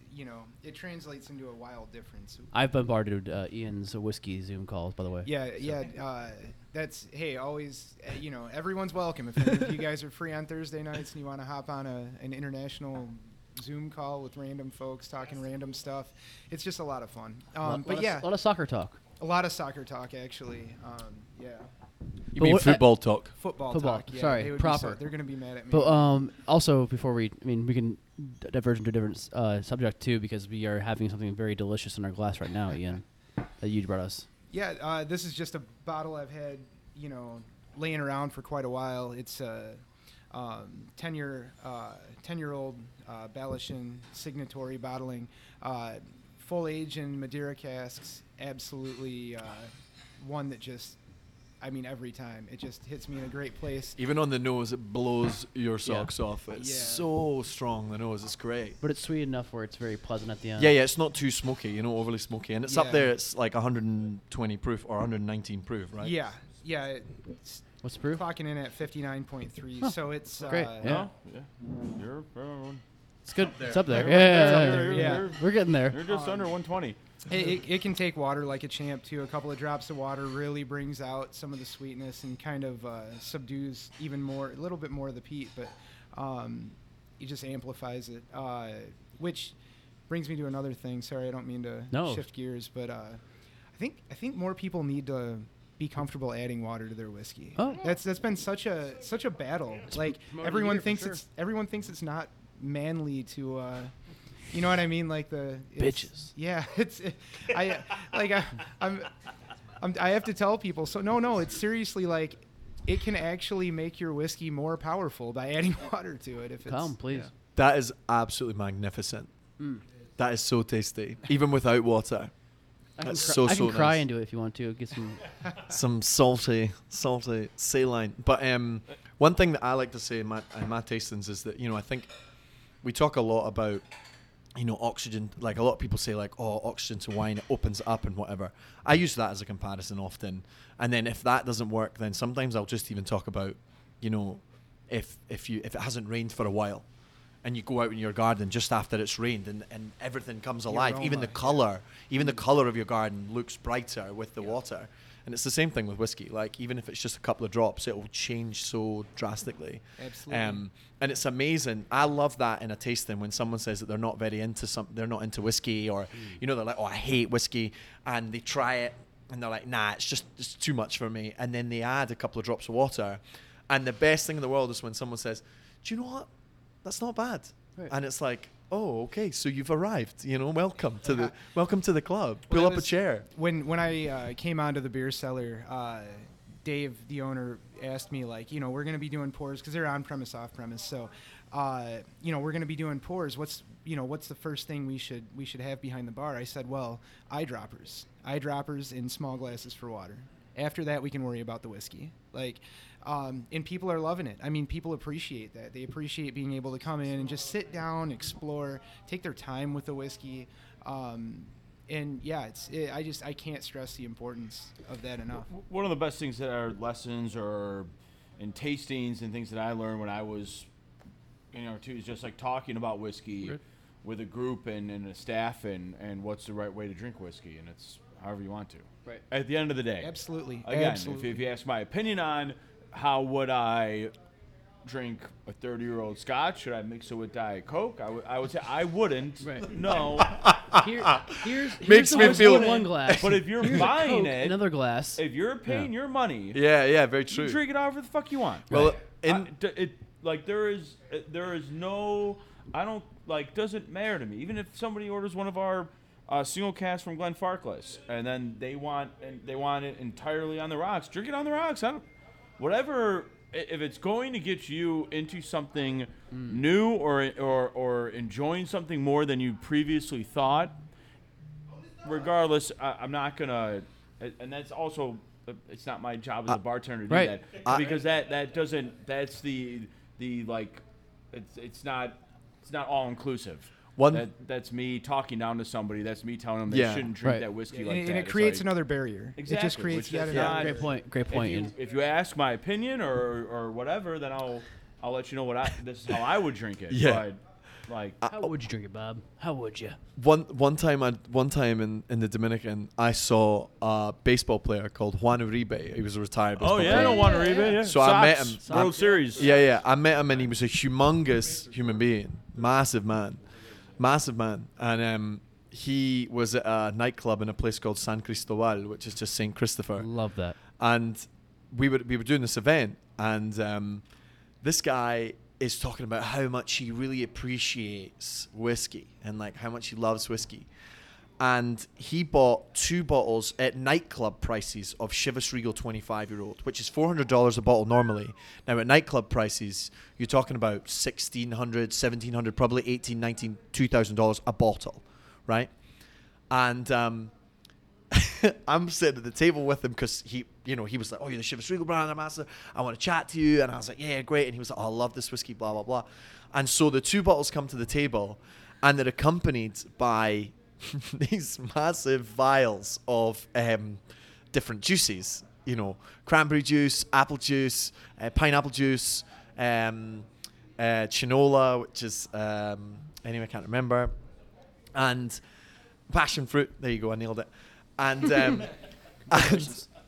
it translates into a wild difference. I've bombarded Ian's whiskey Zoom calls, by the way. Yeah. That's always. Everyone's welcome. If you guys are free on Thursday nights and you want to hop on an international Zoom call with random folks talking random stuff, it's just a lot of fun. A lot of soccer talk. A lot of soccer talk, actually. Yeah. You mean football talk? Football talk. Yeah, sorry, proper. They're gonna be mad at me. But also before we can diverge into a different subject too, because we are having something very delicious in our glass right now, Ian, that you brought us. Yeah, this is just a bottle I've had, laying around for quite a while. It's a 10-year-old Ballation signatory bottling, full age in Madeira casks. Absolutely, one that just. I mean, every time. It just hits me in a great place. Even on the nose, it blows your socks off. It's so strong, the nose. It's great. But it's sweet enough where it's very pleasant at the end. Yeah, it's not too smoky, overly smoky. And it's up there, it's like 120 proof or 119 proof, right? Yeah. It's what's the proof? Clocking in at 59.3, so it's... Great, You're it's good. It's up there. Yeah. We're getting there. You're just under 120. It can take water like a champ, too. A couple of drops of water really brings out some of the sweetness and kind of subdues even more, a little bit more of the peat, but it just amplifies it, which brings me to another thing. Sorry, I don't mean to shift gears, but I think more people need to be comfortable adding water to their whiskey. Oh. That's been such a battle. Like everyone thinks it's not manly to you know what I mean? Like bitches. Yeah, I have to tell people. So no, it's seriously like it can actually make your whiskey more powerful by adding water to it. If it's Calm, please. Yeah. That is absolutely magnificent. Mm. That is so tasty, even without water. I can cry into it if you want to. Get some salty saline. But one thing that I like to say in my tastings is that, you know, I think we talk a lot about, you know, oxygen. Like a lot of people say, like, oh, oxygen to wine, it opens up and whatever. I use that as a comparison often. And then if that doesn't work, then sometimes I'll just even talk about, you know, if it hasn't rained for a while, and you go out in your garden just after it's rained and everything comes alive. Even the color of your garden looks brighter with the water. And it's the same thing with whiskey. Like, even if it's just a couple of drops, it will change so drastically. Absolutely. And it's amazing. I love that in a tasting when someone says that they're not very into something, they're not into whiskey, or you know, they're like, oh, I hate whiskey, and they try it and they're like, nah, it's too much for me. And then they add a couple of drops of water. And the best thing in the world is when someone says, do you know what? That's not bad. Right. And it's like, oh, okay, so you've arrived. You know, welcome to the club. Pull up a chair. When I came onto the Beer Cellar, Dave, the owner, asked me, like, you know, we're going to be doing pours because they're on premise, off premise. So, you know, we're going to be doing pours. What's the first thing we should have behind the bar? I said, well, eyedroppers in small glasses for water. After that, we can worry about the whiskey. Like. And people are loving it. I mean, people appreciate that. They appreciate being able to come in and just sit down, explore, take their time with the whiskey. I can't stress the importance of that enough. One of the best things that are lessons or in tastings and things that I learned when I was, you know, too, is just like talking about whiskey with a group and a staff and what's the right way to drink whiskey. And it's however you want to. Right. At the end of the day. Absolutely. Again, Absolutely. If you ask my opinion on how would I drink a 30-year-old scotch? Should I mix it with Diet Coke? I would say I wouldn't. Right. No. Here's makes me feel one glass. But if you're buying Coke, it, another glass. If you're paying your money, yeah, very true. You drink it however the fuck you want. Well, doesn't matter to me. Even if somebody orders one of our single cast from Glen Farkless, and then they want it entirely on the rocks, drink it on the rocks. I don't. Whatever, if it's going to get you into something new or enjoying something more than you previously thought, regardless, I'm not going to... And that's also... It's not my job as a bartender to do that. Because that doesn't... That's the like... It's not all-inclusive. That's me talking down to somebody. That's me telling them they shouldn't drink that whiskey like that. And it creates another barrier. Exactly. It just creates yet another. Great point. If you ask my opinion or whatever, then I'll let you know this is how I would drink it. Yeah. But, like, how would you drink it, Bob? How would you? One time in the Dominican, I saw a baseball player called Juan Uribe. He was a retired baseball player. Oh, yeah, I know Juan Uribe, yeah. So Sox, I met him. World Series. Yeah. I met him, and he was a humongous human being. Massive man. And he was at a nightclub in a place called San Cristobal, which is just St. Christopher. Love that. And we were doing this event, and this guy is talking about how much he really appreciates whiskey and like how much he loves whiskey. And he bought 2 bottles at nightclub prices of Chivas Regal 25-year-old, which is $400 a bottle normally. Now, at nightclub prices, you're talking about $1,600, $1,700, probably $1,800, $1,900, $2,000 a bottle, right? And I'm sitting at the table with him because he was like, oh, you're the Chivas Regal brand ambassador. I want to chat to you. And I was like, yeah, great. And he was like, oh, I love this whiskey, blah, blah, blah. And so the 2 bottles come to the table, and they're accompanied by... these massive vials of different juices, you know, cranberry juice, apple juice, pineapple juice, chinola, which is anyway, I can't remember, and passion fruit. There you go, I nailed it. And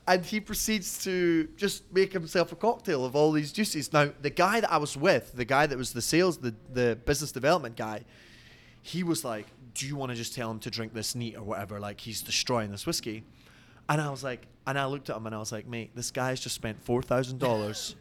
and he proceeds to just make himself a cocktail of all these juices. Now, the guy that I was with, the guy that was the sales, the business development guy, he was like, do you want to just tell him to drink this neat or whatever? Like, he's destroying this whiskey. And I was like, and I looked at him and I was like, mate, this guy's just spent $4,000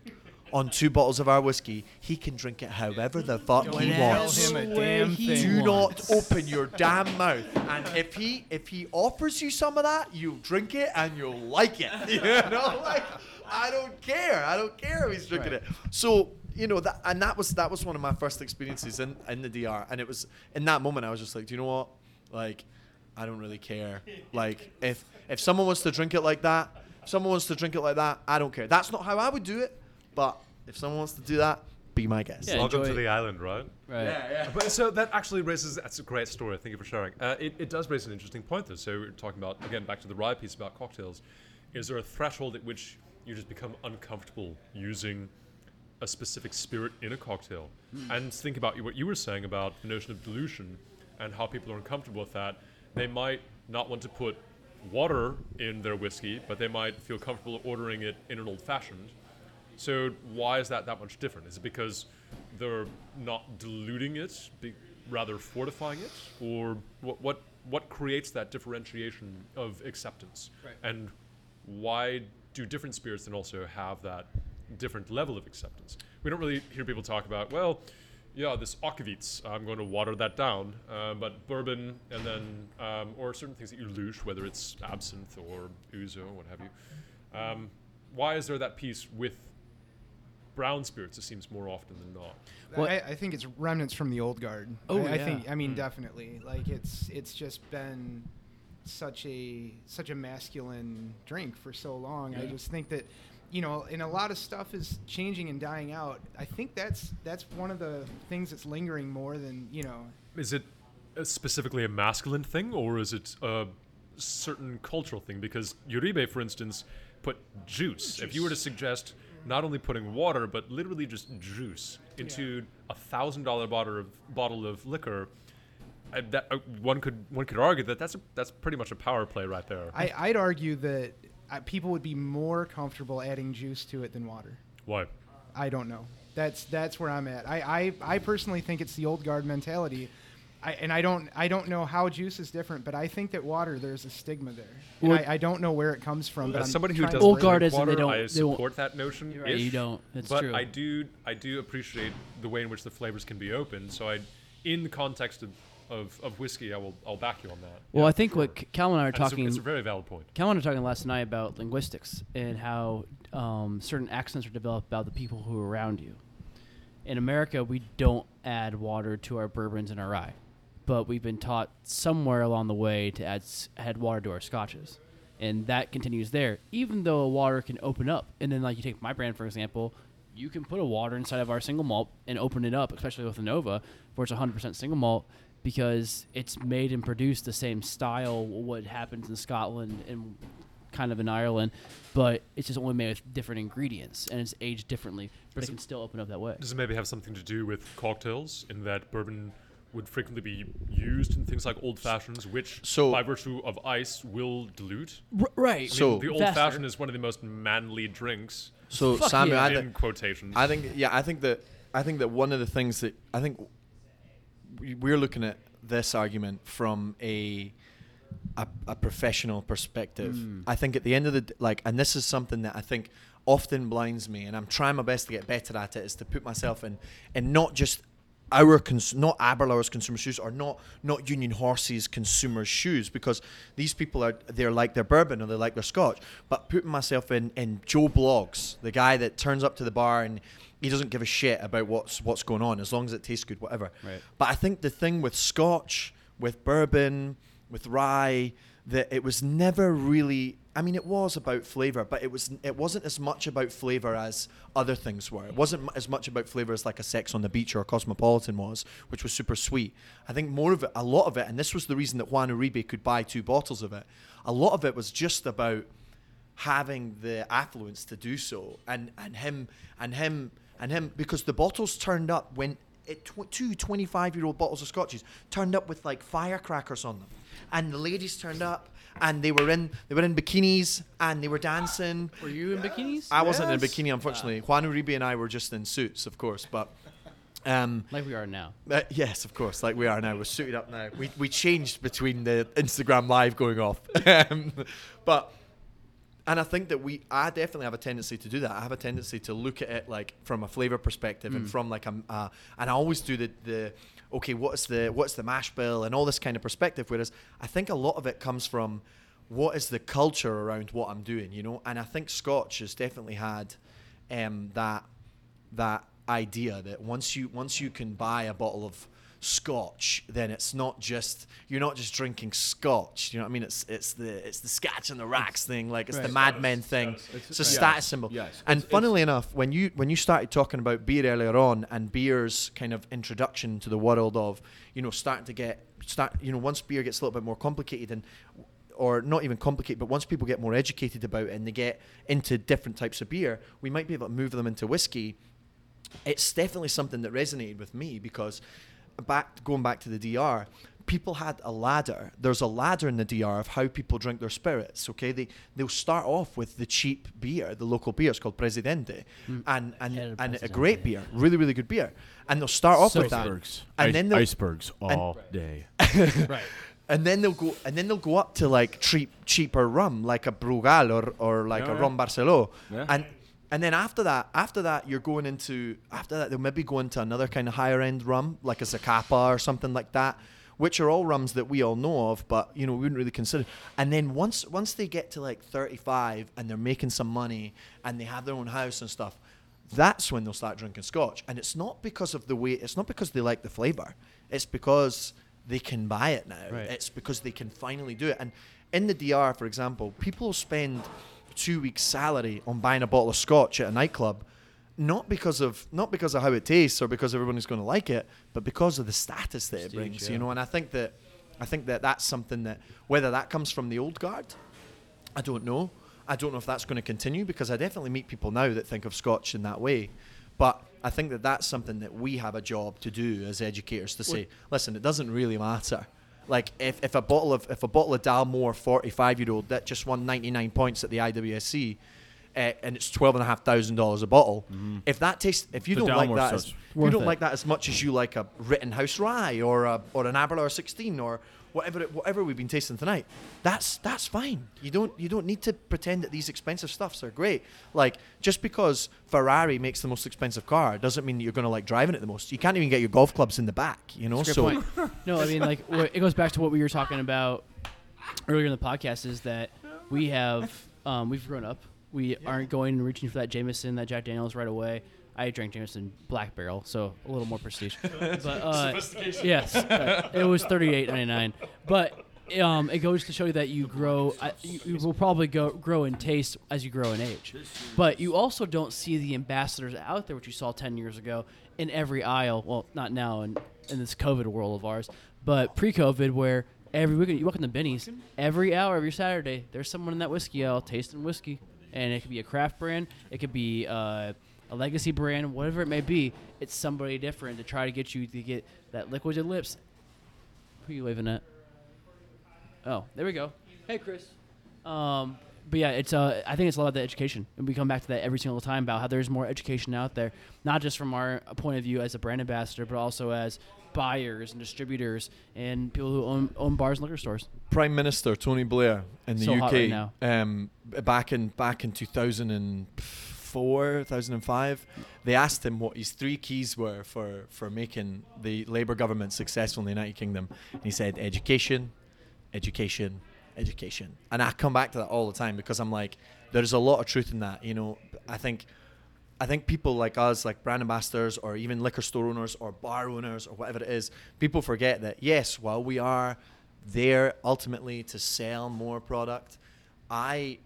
on 2 bottles of our whiskey. He can drink it however the fuck he wants. Do not open your damn mouth. And if he offers you some of that, you'll drink it and you'll like it. You know, like, I don't care. I don't care if he's drinking it. So, you know, that, and that was one of my first experiences in the DR. And it was in that moment I was just like, do you know what? Like, I don't really care. Like, if someone wants to drink it like that, I don't care. That's not how I would do it, but if someone wants to do that, be my guest. Yeah, welcome to the island, right? Yeah. But so that actually raises, that's a great story. Thank you for sharing. It does raise an interesting point, though. So we're talking about, again, back to the rye piece about cocktails. Is there a threshold at which you just become uncomfortable using a specific spirit in a cocktail? And think about what you were saying about the notion of dilution and how people are uncomfortable with that. They might not want to put water in their whiskey, but they might feel comfortable ordering it in an old-fashioned. So why is that much different? Is it because they're not diluting it, rather fortifying it? Or what creates that differentiation of acceptance? Right. And why do different spirits then also have that different level of acceptance? We don't really hear people talk about, well, yeah, this Akvavits, I'm going to water that down. But bourbon and then, or certain things that you lush, whether it's absinthe or ouzo, what have you. Why is there that piece with brown spirits, it seems, more often than not? Well, I think it's remnants from the old guard. Definitely. Like, it's just been such a masculine drink for so long. Yeah. I just think that, you know, and a lot of stuff is changing and dying out. I think that's one of the things that's lingering more than, you know. Is it specifically a masculine thing, or is it a certain cultural thing? Because Uribe, for instance, put juice. If you were to suggest not only putting water, but literally just juice into a $1,000 bottle of liquor, one could argue that that's pretty much a power play right there. I'd argue that people would be more comfortable adding juice to it than water. Why? I don't know. That's where I'm at. I personally think it's the old guard mentality, and I don't know how juice is different, but I think that water, there's a stigma there. Well, I don't know where it comes from. But as somebody who doesn't drink water, I support that notion. Right. You don't. That's true. But I do appreciate the way in which the flavors can be opened. So in the context of whiskey, I'll back you on that. Well, yeah, I think what Callum and I are talking... It's a very valid point. Callum and I were talking last night about linguistics and how certain accents are developed about the people who are around you. In America, we don't add water to our bourbons and our rye, but we've been taught somewhere along the way to add water to our scotches, and that continues there, even though a water can open up. And then, like, you take my brand, for example, you can put a water inside of our single malt and open it up, especially with a Nova, where it's 100% single malt, because it's made and produced the same style, what happens in Scotland and kind of in Ireland, but it's just only made with different ingredients and it's aged differently, but it can still open up that way. Does it maybe have something to do with cocktails, in that bourbon would frequently be used in things like old fashions, which by virtue of ice will dilute? Right. The old fashioned is one of the most manly drinks. So, Samu, yeah. In quotations. I think that one of the things that I think we're looking at this argument from a professional perspective. I think at the end of the and this is something that I think often blinds me, and I'm trying my best to get better at it, is to put myself in, and not just not Aberlour's consumer shoes, or not Union Horse's consumer shoes, because these people they're like their bourbon or they like their scotch, but putting myself in Joe Bloggs, the guy that turns up to the bar and he doesn't give a shit about what's going on, as long as it tastes good, whatever. Right. But I think the thing with scotch, with bourbon, with rye, that it was never really, I mean, it was about flavor, but it wasn't as much about flavor as other things were. It wasn't as much about flavor as like a Sex on the Beach or a Cosmopolitan was, which was super sweet. I think more of it, a lot of it, and this was the reason that Juan Uribe could buy 2 bottles of it, a lot of it was just about having the affluence to do so, and him, because the bottles turned up when, two 25-year-old bottles of scotches turned up with like firecrackers on them, and the ladies turned up and they were in bikinis and they were dancing. Were you in bikinis? I wasn't in a bikini, unfortunately. Juan Uribe and I were just in suits, of course, but like we are now. Yes, of course, like we are now. We're suited up now. We changed between the Instagram live going off, but And I think that I definitely have a tendency to do that. I have a tendency to look at it like from a flavour perspective and from like and I always do the okay, what's the mash bill and all this kind of perspective. Whereas I think a lot of it comes from what is the culture around what I'm doing, you know. And I think Scotch has definitely had that idea that once you can buy a bottle of Scotch, then it's not just, you're not just drinking Scotch, you know what I mean? It's the scotch and the racks thing, like it's right. The Mad Men thing. It's a status symbol. Yes. And funnily enough, when you started talking about beer earlier on and beer's kind of introduction to the world of, you know, once beer gets a little bit more complicated or not even complicated, but once people get more educated about it and they get into different types of beer, we might be able to move them into whiskey. It's definitely something that resonated with me because going back to the DR, people had a ladder. There's a ladder in the DR of how people drink their spirits. Okay, they'll start off with the cheap beer, the local beer. It's called Presidente, and a great beer, really really good beer. And they'll start off with that, and then icebergs all day. Right. And then they'll go up to like cheaper rum, like a Brugal or like a Ron Barceló, And then after that, they'll maybe go into another kind of higher end rum, like a Zacapa or something like that, which are all rums that we all know of, but, you know, we wouldn't really consider. And then once they get to like 35 and they're making some money and they have their own house and stuff, that's when they'll start drinking Scotch. And it's not because of the way, it's not because they like the flavor. It's because they can buy it now. Right. It's because they can finally do it. And in the DR, for example, people spend 2 weeks' salary on buying a bottle of Scotch at a nightclub, not because of how it tastes or because everyone is going to like it, but because of the status that it brings, you know. And I think that that's something that, whether that comes from the old guard, I don't know if that's going to continue, because I definitely meet people now that think of Scotch in that way. But I think that that's something that we have a job to do as educators, to say, listen, it doesn't really matter. Like if a bottle of Dalmore 45-year-old that just won 99 points at the IWSC, and it's $12,500 a bottle. Mm-hmm. If you don't like that as much as you like a Rittenhouse Rye or an Aberlour 16 or whatever we've been tasting tonight, that's fine. You don't need to pretend that these expensive stuffs are great. Like, just because Ferrari makes the most expensive car doesn't mean that you're going to like driving it the most. You can't even get your golf clubs in the back, you know. So no, I mean, like, it goes back to what we were talking about earlier in the podcast, is that we have we've grown up. We aren't going and reaching for that Jameson, that Jack Daniels right away. I drank Jameson Black Barrel, so a little more prestige. But yes, it was $38.99. But it goes to show you that you grow. You will probably grow in taste as you grow in age. But you also don't see the ambassadors out there, which you saw 10 years ago, in every aisle. Well, not now in this COVID world of ours, but pre-COVID, where every weekend you walk in the Binny's, every hour, every Saturday, there's someone in that whiskey aisle tasting whiskey. And it could be a craft brand, it could be a legacy brand, whatever it may be. It's somebody different to try to get you to get that liquid to lips. Who are you waving at? Oh, there we go. Hey, Chris. But yeah, it's I think it's a lot of the education, and we come back to that every single time about how there's more education out there, not just from our point of view as a brand ambassador, but also as buyers and distributors and people who own bars and liquor stores. Prime Minister Tony Blair in the UK right now. Back in 2004, 2005, they asked him what his three keys were for making the Labour government successful in the United Kingdom, and he said education, education, education. And I come back to that all the time, because I'm like, there's a lot of truth in that, you know. I think people like us, like brand ambassadors or even liquor store owners or bar owners or whatever it is, people forget that, yes, while we are there ultimately to sell more product, I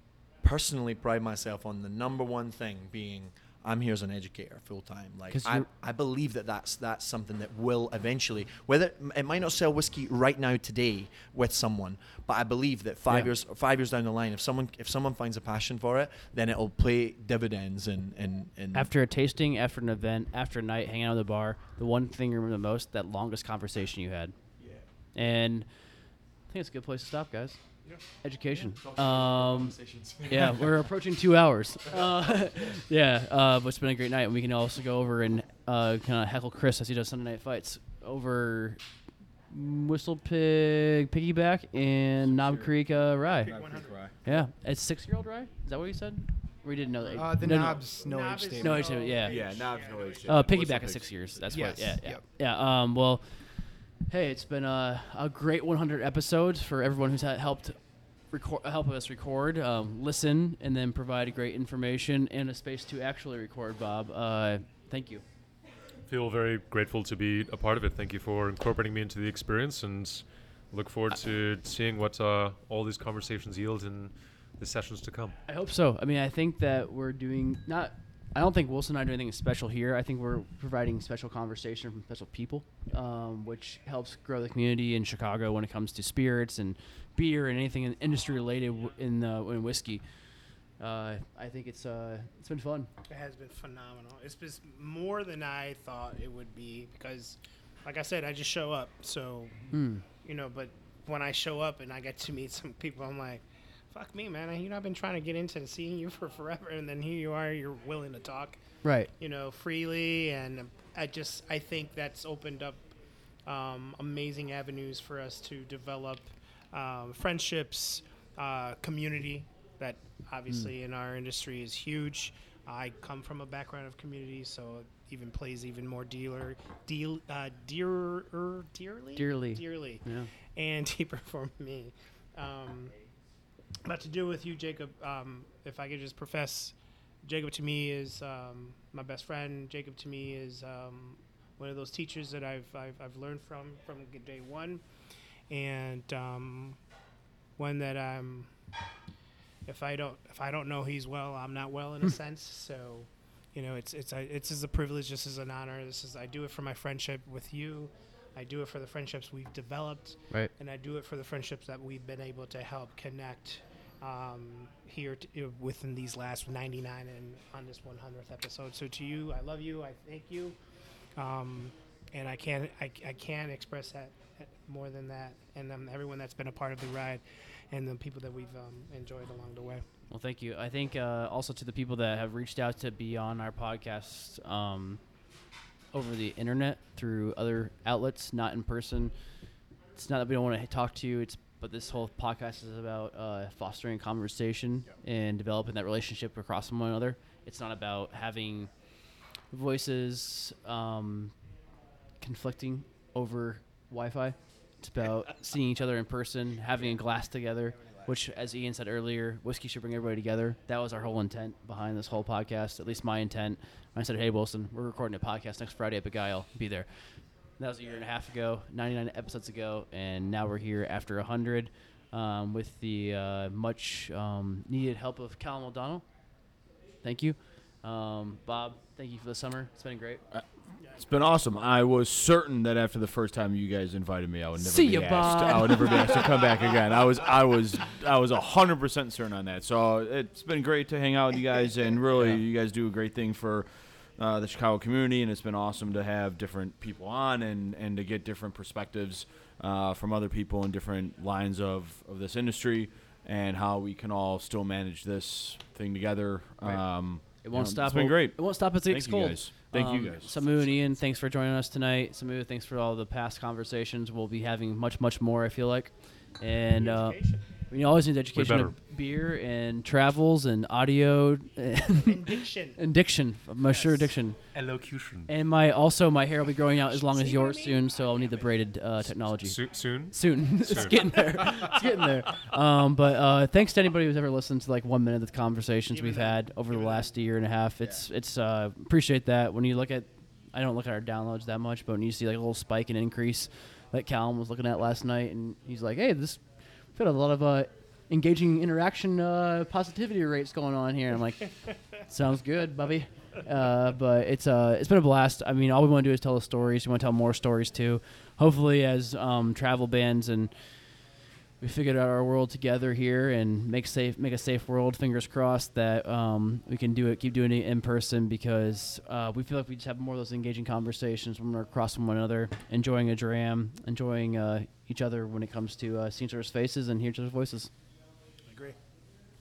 personally pride myself on the number one thing being, I'm here as an educator full time. Like, I believe that's something that will eventually, whether it might not sell whiskey right now today with someone, but I believe that five years down the line, if someone finds a passion for it, then it'll play dividends. And after a tasting, after an event, after a night hanging out at the bar, the one thing you remember the most, that longest conversation you had. Yeah. And I think it's a good place to stop, guys. Yeah. Education. Yeah. Yeah, we're approaching 2 hours. But it's been a great night, and we can also go over and kind of heckle Chris as he does Sunday Night Fights over Whistlepig Piggyback and Knob Creek Rye. Yeah, it's 6-year-old rye. Is that what you said? We didn't know that. The no, Knob's no age statement. No age statement. Yeah. Yeah, Knob's no age statement. Piggyback is 6 years. That's yes. What. Yeah. Yeah. Yep. Yeah. Well, hey, it's been a great 100 episodes for everyone who's helped help us record, listen, and then provide great information and a space to actually record. Bob, thank you. Feel very grateful to be a part of it. Thank you for incorporating me into the experience, and look forward to seeing what all these conversations yield in the sessions to come. I hope so. I mean, I think that we're doing not. I don't think Wilson and I do anything special here. I think we're providing special conversation from special people, which helps grow the community in Chicago when it comes to spirits and beer and anything in industry related in whiskey. I think it's been fun. It has been phenomenal. It's been more than I thought it would be because, like I said, I just show up. So, but when I show up and I get to meet some people, I'm like, fuck me, man. I've been trying to get into seeing you for forever, and then here you are. You're willing to talk, right? Freely, and I think that's opened up amazing avenues for us to develop friendships, community. That obviously in our industry is huge. I come from a background of community, so it even plays even more dearly, yeah. And deeper for me. But to do with you, Jacob, if I could just profess, Jacob to me is my best friend. Jacob to me is one of those teachers that I've learned from day one, and one that I'm. If I don't know he's well, I'm not well in a sense. So, it's as a privilege, just as an honor. I do it for my friendship with you. I do it for the friendships we've developed, right? And I do it for the friendships that we've been able to help connect here within these last 99 and on this 100th episode. So to you, I love you. I thank you, and I can't express that more than that. And everyone that's been a part of the ride. And the people that we've enjoyed along the way. Well, thank you. I think also to the people that have reached out to be on our podcast over the internet through other outlets, not in person. It's not that we don't want to talk to you. But this whole podcast is about fostering conversation and developing that relationship across from one another. It's not about having voices conflicting over Wi-Fi. It's about seeing each other in person, having a glass together, which, as Ian said earlier, whiskey should bring everybody together. That was our whole intent behind this whole podcast, at least my intent. When I said, hey, Wilson, we're recording a podcast next Friday at Beguile. Be there. That was a year and a half ago, 99 episodes ago, and now we're here after 100 with the much needed help of Callum O'Donnell. Thank you. Bob, thank you for the summer. It's been great. It's been awesome. I was certain that after the first time you guys invited me, I would never be asked to come back again. I was 100% certain on that. So it's been great to hang out with you guys, and really, you guys do a great thing for the Chicago community, and it's been awesome to have different people on and to get different perspectives from other people in different lines of this industry and how we can all still manage this thing together. Right. It won't stop. It's been great. It won't stop. It's cold. Thank you guys. Samu and Ian, thanks for joining us tonight. Samu, thanks for all the past conversations. We'll be having much, much more, I feel like. And we always need education of beer and travels and audio. And diction. And diction. I'm sure diction. Elocution. And my hair will be growing out as long as yours soon, so I'll need the braided technology. Soon. It's getting there. But thanks to anybody who's ever listened to 1 minute of the conversations we've had over the last year and a half. It's appreciate that. When you look at, I don't look at our downloads that much, but when you see a little spike and increase that Callum was looking at last night, and he's like, hey, this. I've got a lot of engaging interaction positivity rates going on here. I'm like, sounds good, Bubby. But it's been a blast. I mean, all we want to do is tell the stories. We want to tell more stories, too. Hopefully, as travel bans and we figured out our world together here and make a safe world, fingers crossed, that we can do it, keep doing it in person, because we feel like we just have more of those engaging conversations when we're across from one another, enjoying a dram, enjoying each other when it comes to seeing each other's faces and hearing each other's voices. I agree.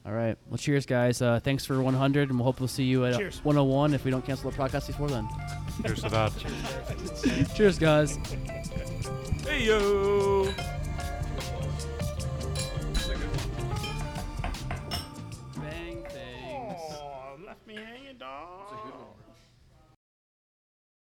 All right. Well, cheers, guys. Thanks for 100, and we'll hopefully see you at 101 if we don't cancel the podcast before then. Cheers to that. Cheers, guys. Hey yo!